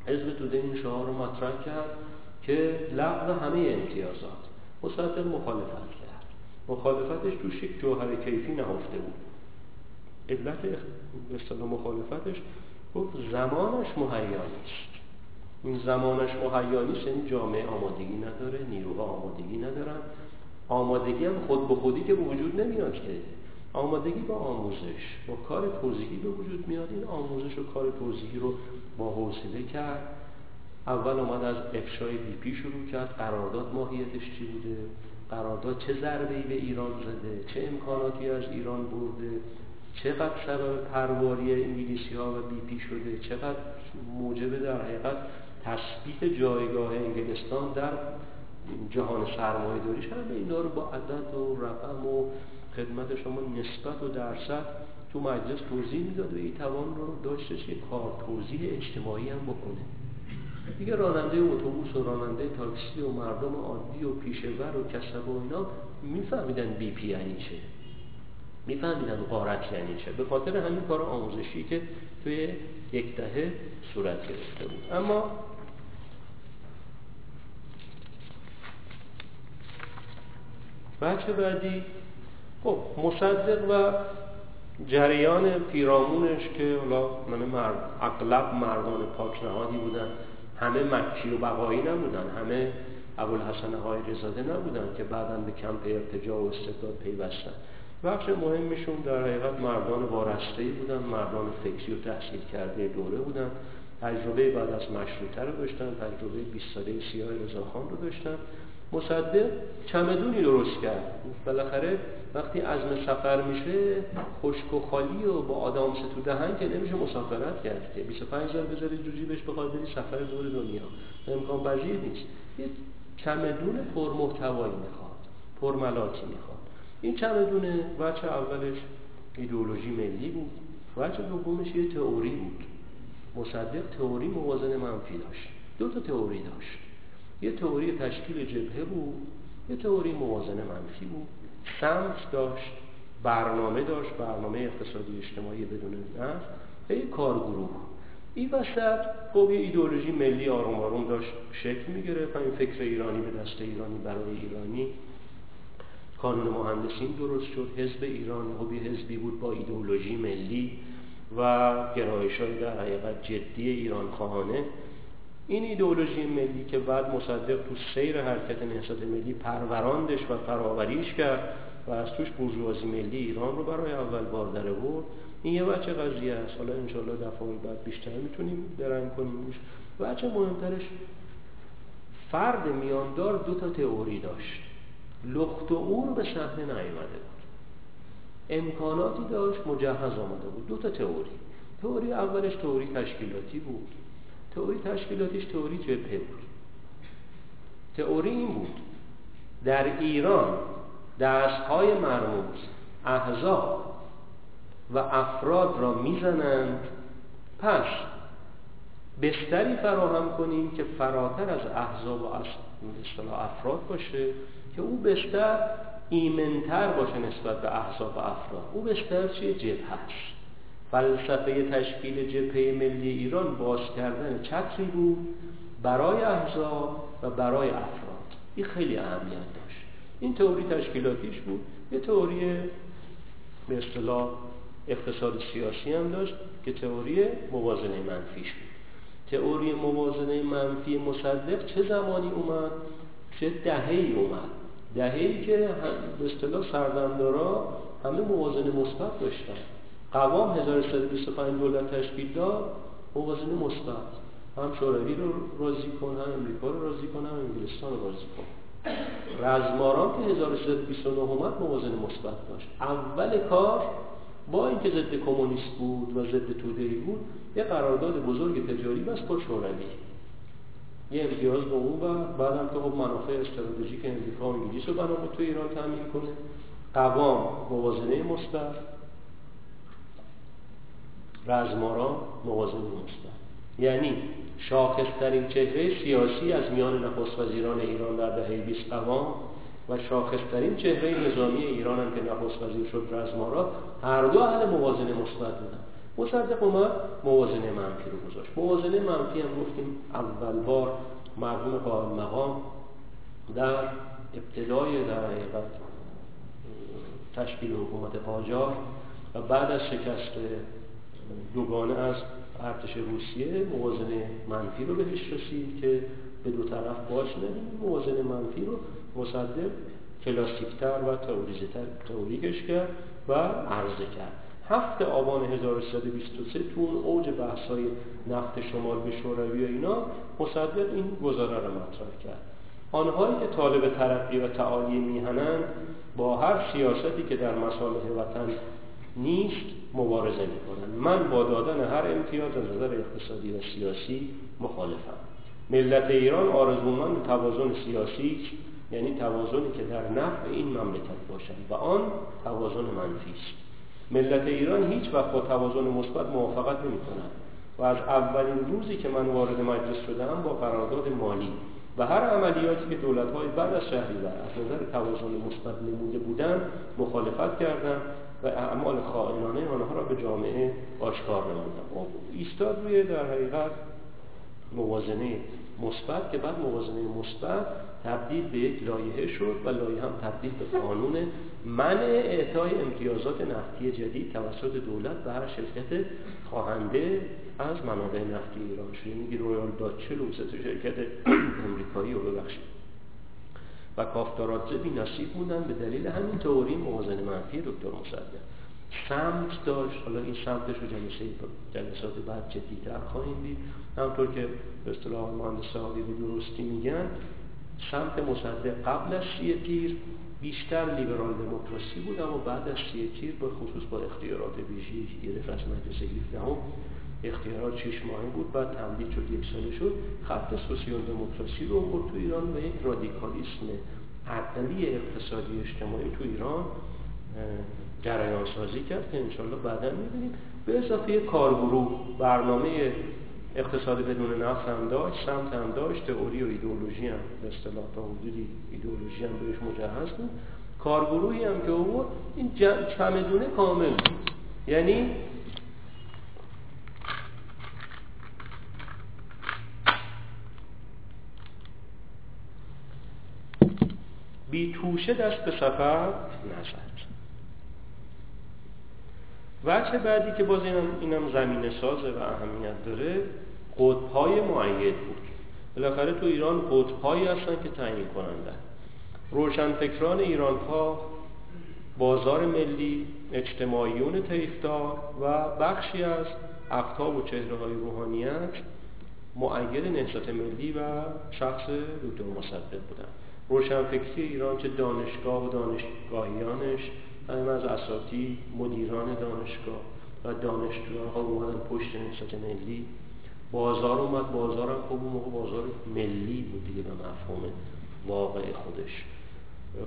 حزب توده این شعار رو مطرح کرد که لغو همه امتیازات. مصدق مخالفت کرد. مخالفتش تو شیک جوهر کیفی نهفته بود. علت به اصطلاح مخالفتش گفت زمانش مهیا نیست. این زمانش مهیا نیست، یعنی جامعه آمادگی نداره، نیروها آمادگی ندارن. آمادگی هم خود به خودی که به وجود نمیاد که، آمادگی با آموزش، با کار توزیعی به وجود میاد. این آموزش و کار توزیعی رو با حوصله کرد. اول اومد از افشای بی پی شروع کرد. قرارداد ماهیتش چی بوده؟ قرارداد چه ضربه‌ای به ایران زده؟ چه امکاناتی از ایران برده؟ چقدر سبب پرواری انگلیسی‌ها و بی پی شده؟ چقدر موجب در حقیقت تثبیت جایگاه انگلستان در جهان سرمایه‌داری شده؟ اینا رو با عدد و رقم و خدمت شما نسبت و درصد تو مجلس توضیح میداد و این توان رو داشتش که کار توضیح اجتماعی هم بکنه. دیگه راننده اتوبوس و راننده تاکسی و مردم عادی و پیشه‌ور و کسب و اینا میفهمیدن بی پی یعنی چه، میفهمیدن غارت یعنی چه، به خاطر همین کار آموزشی که توی یک دهه صورت گرفته بود. اما بچه بعدی خب مصدق و جریان پیرامونش که حالا من مرد اغلب مردان پاک نهادی بودن، همه مکی و بقایی نبودن، همه ابوالحسن حایری‌زاده نبودن که بعداً به کمپ ارتجاع و استبداد پیوستن. بخش مهمشون در حقیقت مردان وارسته‌ای بودن، مردان فکری و تحصیل کرده دوره بودن، تجربه بعد از مشروطه رو داشتن، تجربه بیست ساله سیاه رضاخان رو داشتن. مصدق چمدونی درست کرد. بالاخره وقتی عزم سفر میشه خشک و خالی و با آدامس تو دهن که نمیشه مسافرت کرد که بیست و پنج هزار بذاری تو جیبش بخواد بری سفر دور دنیا، امکان پذیر نیست. یه چمدون پرمحتوایی میخواد، پرملاتی میخواد. این چمدون وجه اولش ایدئولوژی ملی بود، وجه دومش یه تئوری بود. مصدق تئوری موازن منفی داشت. دو تا تئوری داشت. یه تئوری تشکیل جبهه بود، یه تئوری موازن منفی بود. سمت داشت، برنامه داشت، برنامه اقتصادی اجتماعی بدون نفت، یه کارگروه. این وسط خب یه ایدئولوژی ملی آروم آروم داشت شکل می‌گرفت. این فکر ایرانی به دست ایرانی برای ایرانی، کانون مهندسین درست شد، حزب ایران خب یه حزبی بود با ایدئولوژی ملی و گرایش‌های در حقیقت جدی ایران خواهانه. این ایدئولوژی ملی که بعد مصدق تو سیر حرکت نهضت ملی پروراندش و فراوریش کرد و از توش بورژوازی ملی ایران رو برای اول بار در آورد، این یه بچه قضیه است. حالا ان شاءالله دفعه بعد بیشتر میتونیم درنگ کنیمش. بچه مهمترش فرد میاندار دو تا تئوری داشت. لخت و عور به صحنه نیامده بود. امکاناتی داشت، مجهز آمده بود. دو تا تئوری. تئوری اولش تئوری تشکیلاتی بود. تئوری تشکیلاتیش تئوری جبهه بود. تئوری این بود در ایران دستهای مرموز احزاب و افراد را میزنند، پس بستری فراهم کنیم که فراتر از احزاب و افراد باشه، که او بستر ایمنتر باشه نسبت به احزاب و افراد. او بستر چیه؟ جبهه است. فلسفه تشکیل جبهه ملی ایران باز کردن چتری بود برای احزاب و برای افراد. این خیلی اهمیت داشت. این تئوری تشکیلاتیش بود. یه تئوری به اصطلاح اقتصاد سیاسی هم داشت که تئوری موازنه منفیش بود. تئوری موازنه منفی مصدق چه زمانی اومد؟ چه دهه‌ای اومد؟ دهه‌ای که به اصطلاح سردمدارا همه موازنه مثبت داشتن. قوام هزار و سیصد و بیست و پنج دولت تشکیل داد، موازنه مثبت. هم شوروی رو راضی کن، هم امریکا رو راضی کن، هم انگلستان رو راضی کن. رزمارا که هزار و سیصد و بیست و نه اومد موازنه مثبت داشت. اول کار با اینکه ضد کمونیست بود و ضد توده‌ای بود، یه قرارداد بزرگ تجاری بست با شوروی. یه امتیاز به اون و بعدم که خب منافع استراتژیک امریکا و انگلیس رو بنابرای تو ایران تامین کنه. قوام موازنه مثبت، رزمارا موازن مستند. یعنی شاخص‌ترین چهره سیاسی از میان نخست وزیران ایران در دهه بیست قوام و شاخص‌ترین چهره نظامی ایران هم که نخست وزیر شد رزمارا، هر دو اهل موازن مستند بودند. مصدق اومد موازنه منفی رو گذاشت. موازنه منفی هم گفتیم اول بار مرحوم قائم مقام در ابتدای در حقیقت تشکیل حکومت قاجار و بعد از شکست دوگانه از ارتش روسیه موازنه منفی رو بهش رسید که به دو طرف باز ندیم. موازنه منفی رو مصدق کلاسیکتر و تئوریکش کرد و عرضه کرد. هفت آبان هزار و سیصد و بیست و سه تو اون اوج بحث‌های نفت شمال به شوروی و اینا مصدق این گزاره رو مطرح کرد. آنهایی که طالب ترقی و تعالی میهنند با هر سیاستی که در مصالح وطن نیست مبارزه میکنند. من با دادن هر امتیاز از نظر اقتصادی و سیاسی مخالفم. ملت ایران آرزومند توازن سیاسی، یعنی توازنی که در نفع این مملکت باشد و آن توازن منفی است. ملت ایران هیچ وقت با توازن مثبت موافقت نمی‌کند و از اولین روزی که من وارد مجلس شدم با قرارداد مالی و هر عملیاتی که دولت‌های بعد از شهریور از نظر توازن مثبت نموده بودند مخالفت کردم و اعمال خائنانه آنها را به جامعه آشکار نمودم. ایستاد روی در حقیقت موازنه مثبت که بعد موازنه مثبت تبدیل به یک لایحه شد و لایحه هم تبدیل به قانون منع اعطای امتیازات نفتی جدید توسط دولت به هر شرکت خواهنده از منابع نفتی ایران شد. یعنی رویال داچ شل و سه شرکت آمریکایی رو ببخشید و کافتارادزه بی‌نصیب بودن به دلیل همین تئوری موازنه منفی دکتر مصدق. سمت داشت، حالا این سمتش رو جلسات بعد جدی‌تر خواهیم دید، همطور که به اصطلاح مهندس‌آبی به درستی میگن سمت مصدق قبل از سی تیر بیشتر لیبرال دموکراسی بود، اما بعد از سی تیر به خصوص با اختیارات ویژه‌ای که گرفت از مجلس هفدهم اختیارات شش ماهه بود، بعد تمدید شد یک ساله شد، خط سوسیال دموکراسی رو آورد تو ایران و یک رادیکالیسم عدلی اقتصادی اجتماعی تو ایران جریان سازی کرد که انشالله بعدا می‌بینیم. به اضافه کارگروه برنامه اقتصاد بدون نفت هم داشت، سمت هم داشت، تئوری و ایدئولوژی هم به اصطلاح تا حدودی ایدئولوژی هم بهش مجهز بود، کارگروهی هم که او این چمدونه کامل بود، یعنی بی توشه دست به سفر نزد. وجه بعدی که باز اینم, اینم زمینه سازه و اهمیت داره قطب‌های معید بود. بالاخره تو ایران قطب‌هایی هستن که تعیین کننده روشنفکران ایران‌ها، بازار ملی، اجتماعیون طیفدار و بخشی از اقطاب و چهره‌های روحانیت معید نهضت ملی و شخص دکتر مصدق بودن. روشنفکری ایران چه دانشگاه و دانشگاهیانش، همه از اساتید، مدیران دانشگاه و دانشجوها اومدن پشت نهضت ملی. بازار اومد، بازارم خوب اون موقع بازار ملی بود دیگه به مفهوم واقع خودش.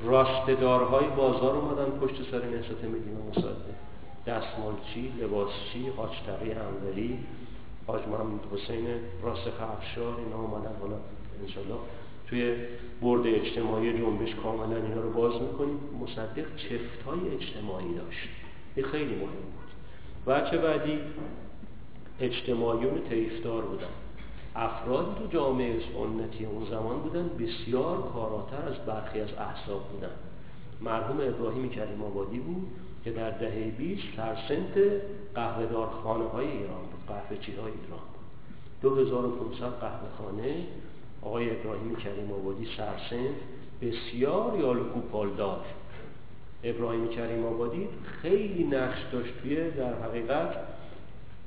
راستدارهای بازار اومدن پشت سر نهضت ملی و مصدق. دستمالچی، لباسچی، حاج تقی انوری، حاج محمد حسین راسخ افشار، اینا اومدن. حالا انشالله توی برد اجتماعی جنبش کاملا اینا رو باز میکنیم. مصدق چفت‌های اجتماعی داشت، این خیلی مهم بود. بچه بعدی اجتماعیون طیفدار بودن، افراد تو جامعه سنتی اون زمان بودن بسیار کاراتر از برخی از احزاب بودن. مرحوم ابراهیم کریم آبادی بود که در دهه بیست سرسنت قهوه‌دار خانه‌های ایران بود، قهوه‌چی‌های ایران بود. دو هزار و پانصد قهوه‌خانه. آقای ابراهیم کریم آبادی سرسنت بسیار یال و کوپالدار. ابراهیم کریم آبادی خیلی نقش داشت توی در حقیقت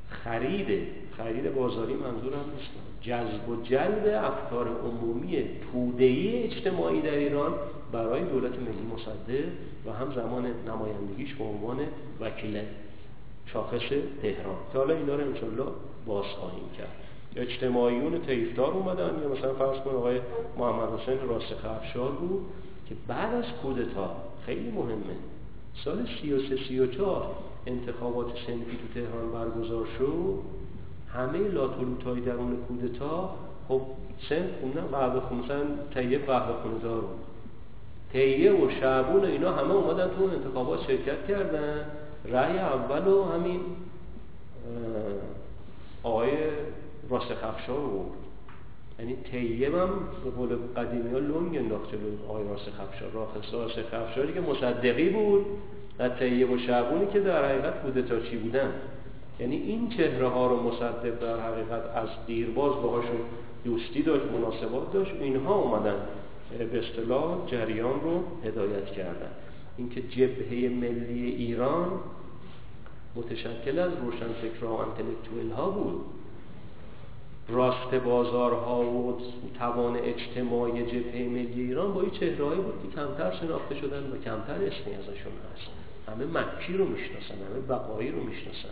خرید خرید بازاری منظورم نیست، جذب و جلب افکار عمومی توده‌ای اجتماعی در ایران برای دولت ملی مصدق و همزمان نمایندگیش به عنوان وکیل شاخص تهران که حالا اینا رو انشالله باز خواهیم کرد. اجتماعیون طیفدار اومدن، یا مثلا فرض کن آقای محمد حسین راسخ افشار بود که بعد از کودتا خیلی مهمه سال سی و سه سی و چهار انتخابات صنفی تو تهران برگزار شد، همه لاتولوتای درون کودتا خب صنف خوندن قهوه خونسن تهیه قهوه خونه‌دار بود، تهیه و شعبون اینا همه اومدن تو انتخابات شرکت کردن. رأی اولو همین آقای راسخ افشار رو برد. یعنی طیبم به قول قدیمی ها لنگ انداخته بود آقای راسخ افشار. راسخ افشاری که مصدقی بود و طیب و شعبونی که در حقیقت کودتاچی بودن، یعنی این چهره ها رو مصدق در حقیقت از دیرباز باهاشون دوستی داشت، مناسبات داشت، اینها اومدن به اصطلاح جریان رو هدایت کردن. اینکه جبهه ملی ایران متشکل از روشنفکرها و انتلکتوئل‌ها بود. راست بازارها و توان اجتماعی جبهه ملی ایران با این چهره‌هایی بود که کمتر شناخته شدن و کمتر اسمی ازشون هست. همه مکی رو میشناسن، همه بقایی رو میشناسن،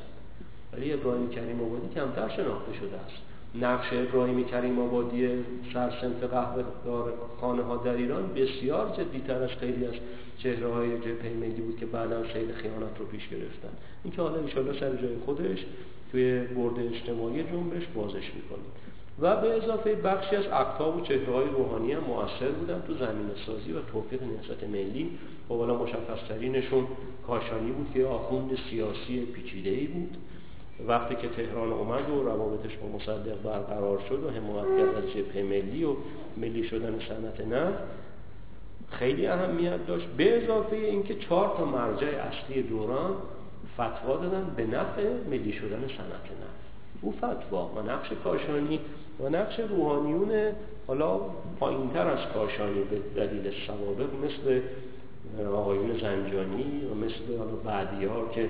ولی ابراهیم کریم آبادی کمتر شناخته شده است. نقش ابراهیم کریم آبادی سرصنف قهوه‌دار خانه‌ها در ایران بسیار جدی‌تر از خیلی از چهره‌های جبهه ملی بود که بعداً خیلی خیانت رو پیش گرفتن. این که حالا انشالله سر جای خودش توی برد اجتماعی جنبش بازش می‌کنیم. و به اضافه بخشی از اقطاب و چهره‌های روحانی هم مؤثر بودن تو زمینه‌سازی و توفیق نهضت ملی. با بالا مشخص‌ترینشون کاشانی بود که آخوند سیاسی پیچیده‌ای بود. وقتی که تهران اومد و روابطش با مصدق برقرار شد و حمایت کرد از جبهه ملی و ملی شدن صنعت نفت، خیلی اهمیت داشت. به اضافه اینکه چهار تا مرجع اصلی دوران فتوا دادن به نفع ملی شدن صنعت نفت. او فتوا و نقش کاشانی و نقش روحانیون حالا پایین‌تر از کاشانی به دلیل سوابق مثل آقایون زنجانی و مثل بعدی‌ها که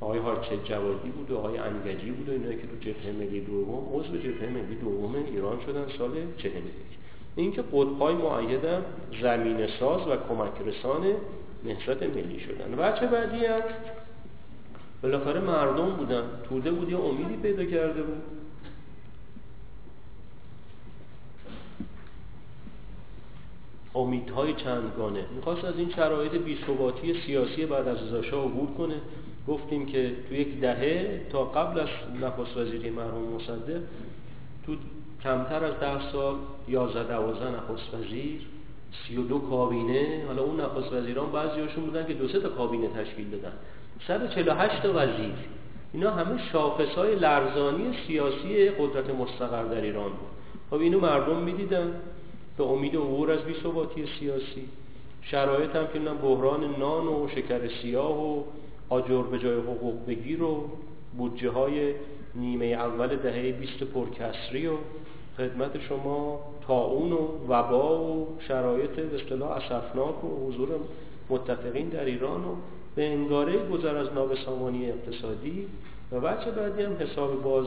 آقای حاج جوادی بود و آقای انگجی بود و اینایی که تو جبهه ملی دوم عضو جبهه ملی دوم ایران شدن سال چهل و یک. این که قطب‌های مؤیدن زمینه‌ساز و کمک رسان نهضت ملی شدن. بچه بعدی هم بالاخره مردم بودن. توده بود یا امیدی پیدا کرده بود؟ امیدهای چندگانه میخواست از این شرایط بی‌ثباتی سیاسی بعد از رضا شاه عبور کنه. گفتیم که تو یک دهه تا قبل از نخست وزیری مرحوم مصدق تو کمتر از ده سال یازده دوازده نخست وزیر، سی و دو کابینه. حالا اون نخست وزیران بعضیاشون بودن که دو سه تا کابینه تشکیل دادن، صد و چهل و هشت تا وزیر. اینا همه شاخص‌های لرزانی سیاسی قدرت مستقر در ایران بود. خب اینو مردم می‌دیدن به امید عبور از بی‌ثباتی سیاسی. شرایط هم که بحران نان و شکر سیاه و آجر به جای حقوق بگیر و بودجه های نیمه اول دهه بیست پرکسری و خدمت شما طاعون و وبا و شرایط به اصطلاح اسفناک و حضور متفقین در ایران و به انگاره گذر از نابسامانی اقتصادی. و بچه بعدی هم حساب باز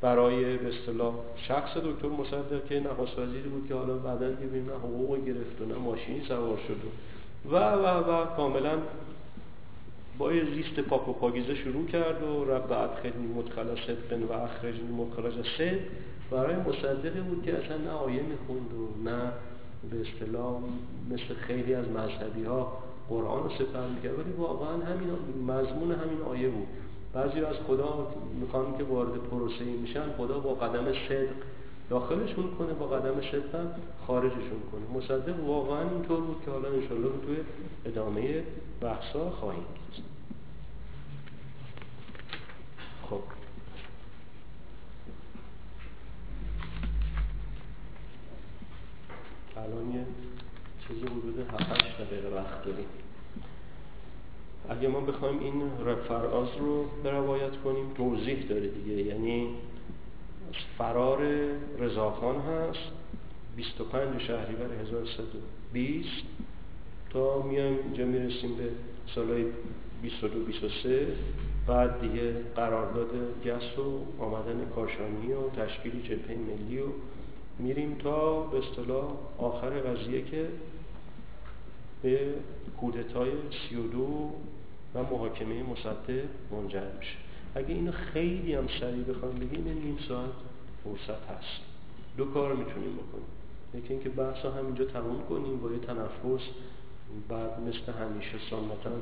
برای به اصطلاح شخص دکتر مصدق که نخست وزیر بود که حالا بعداً دیدیم نه حقوق گرفت و نه ماشینی سوار شد و و و, و کاملاً با یه زیست پاک و پاکیزه شروع کرد و رب ادخلنی مدخل صدقن و اخرجنی مخرج صدق برای مصدقی بود که اصلا نه آیه میخوند و نه به اصطلاح مثل خیلی از مذهبی ها قرآن رو سپر میکرد، ولی واقعا همین مضمون همین آیه بود. بعضی از خدا میخوان که وارد پروسه میشن، خدا با قدم صدق داخلشون کنه، با قدم صدق خارجشون کنه. مصدق واقعا اینطور بود که حالا انشالله توی ادامه بحثا خواهیم داشت. خب الان یه چیزی حدود هفت هشت دقیقه وقت داریم. اگه ما بخوایم این رفراز رو روایت کنیم توضیح داره دیگه. یعنی فرار رضاخان هست بیست و پنج شهریور هزار و سیصد و بیست تا میایم اینجا میرسیم به سالهای بیست و دو بیست و سه. بعد دیگه قرارداد گس و آمدن کاشانی و تشکیل جبهه ملی و میریم تا به اصطلاح آخر قضیه که به کودتای سی و دو و محاکمه مصدق منجر میشه. اگه اینو خیلی هم سریع بخوام بگیم این نیم ساعت فرصت هست. دو کار میتونیم بکنیم. یکی اینکه بحث رو همینجا تموم کنیم با یه تنفس، بعد مثل همیشه سنتا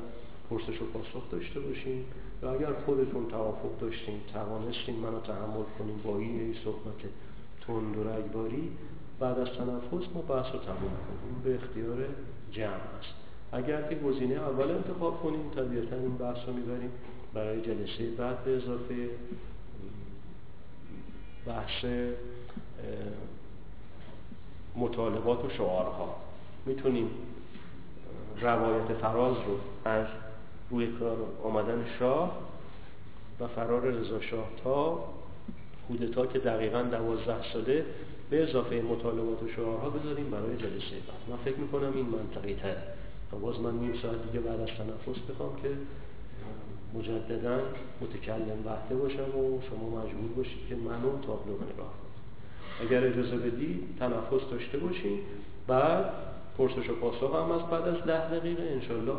پرسش و پاسخ داشته باشیم و اگر خودتون توافق داشتین، توانستین منو تحمل کنیم با این صحبت تند و رگباری، بعد از تنفس ما بحث رو تموم کنیم. به اختیار جمع است. اگر که گزینه اول انتخاب کنیم طبیعتا این بحث رو میبریم برای جلسه بعد به اضافه بحث مطالبات و شعارها میتونیم روایت فراز رو از روی کار آمدن شاه و فرار رضا شاه تا کودتا که دقیقاً دوازده ساله به اضافه مطالبات و شعارها بذاریم برای جلسه بعد. من فکر میکنم این منطقی تره. باز من نیم ساعت دیگه بعد از تنفس بخوام که مجدداً متکلم وحده باشم و شما مجبور باشید که منو تابلو نگاه کنید. اگر اجازه بدی تنفس داشته باشید، بعد پرسش و پاسخ هم از بعد از ده دقیقه انشالله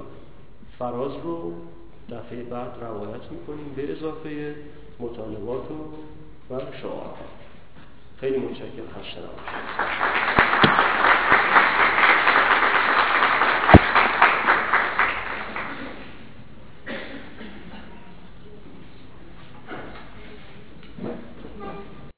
فراز رو دفعه بعد روایت میکنیم به اضافه مطالبات و شعارها. خیلی متشکرم. خسته نباشید.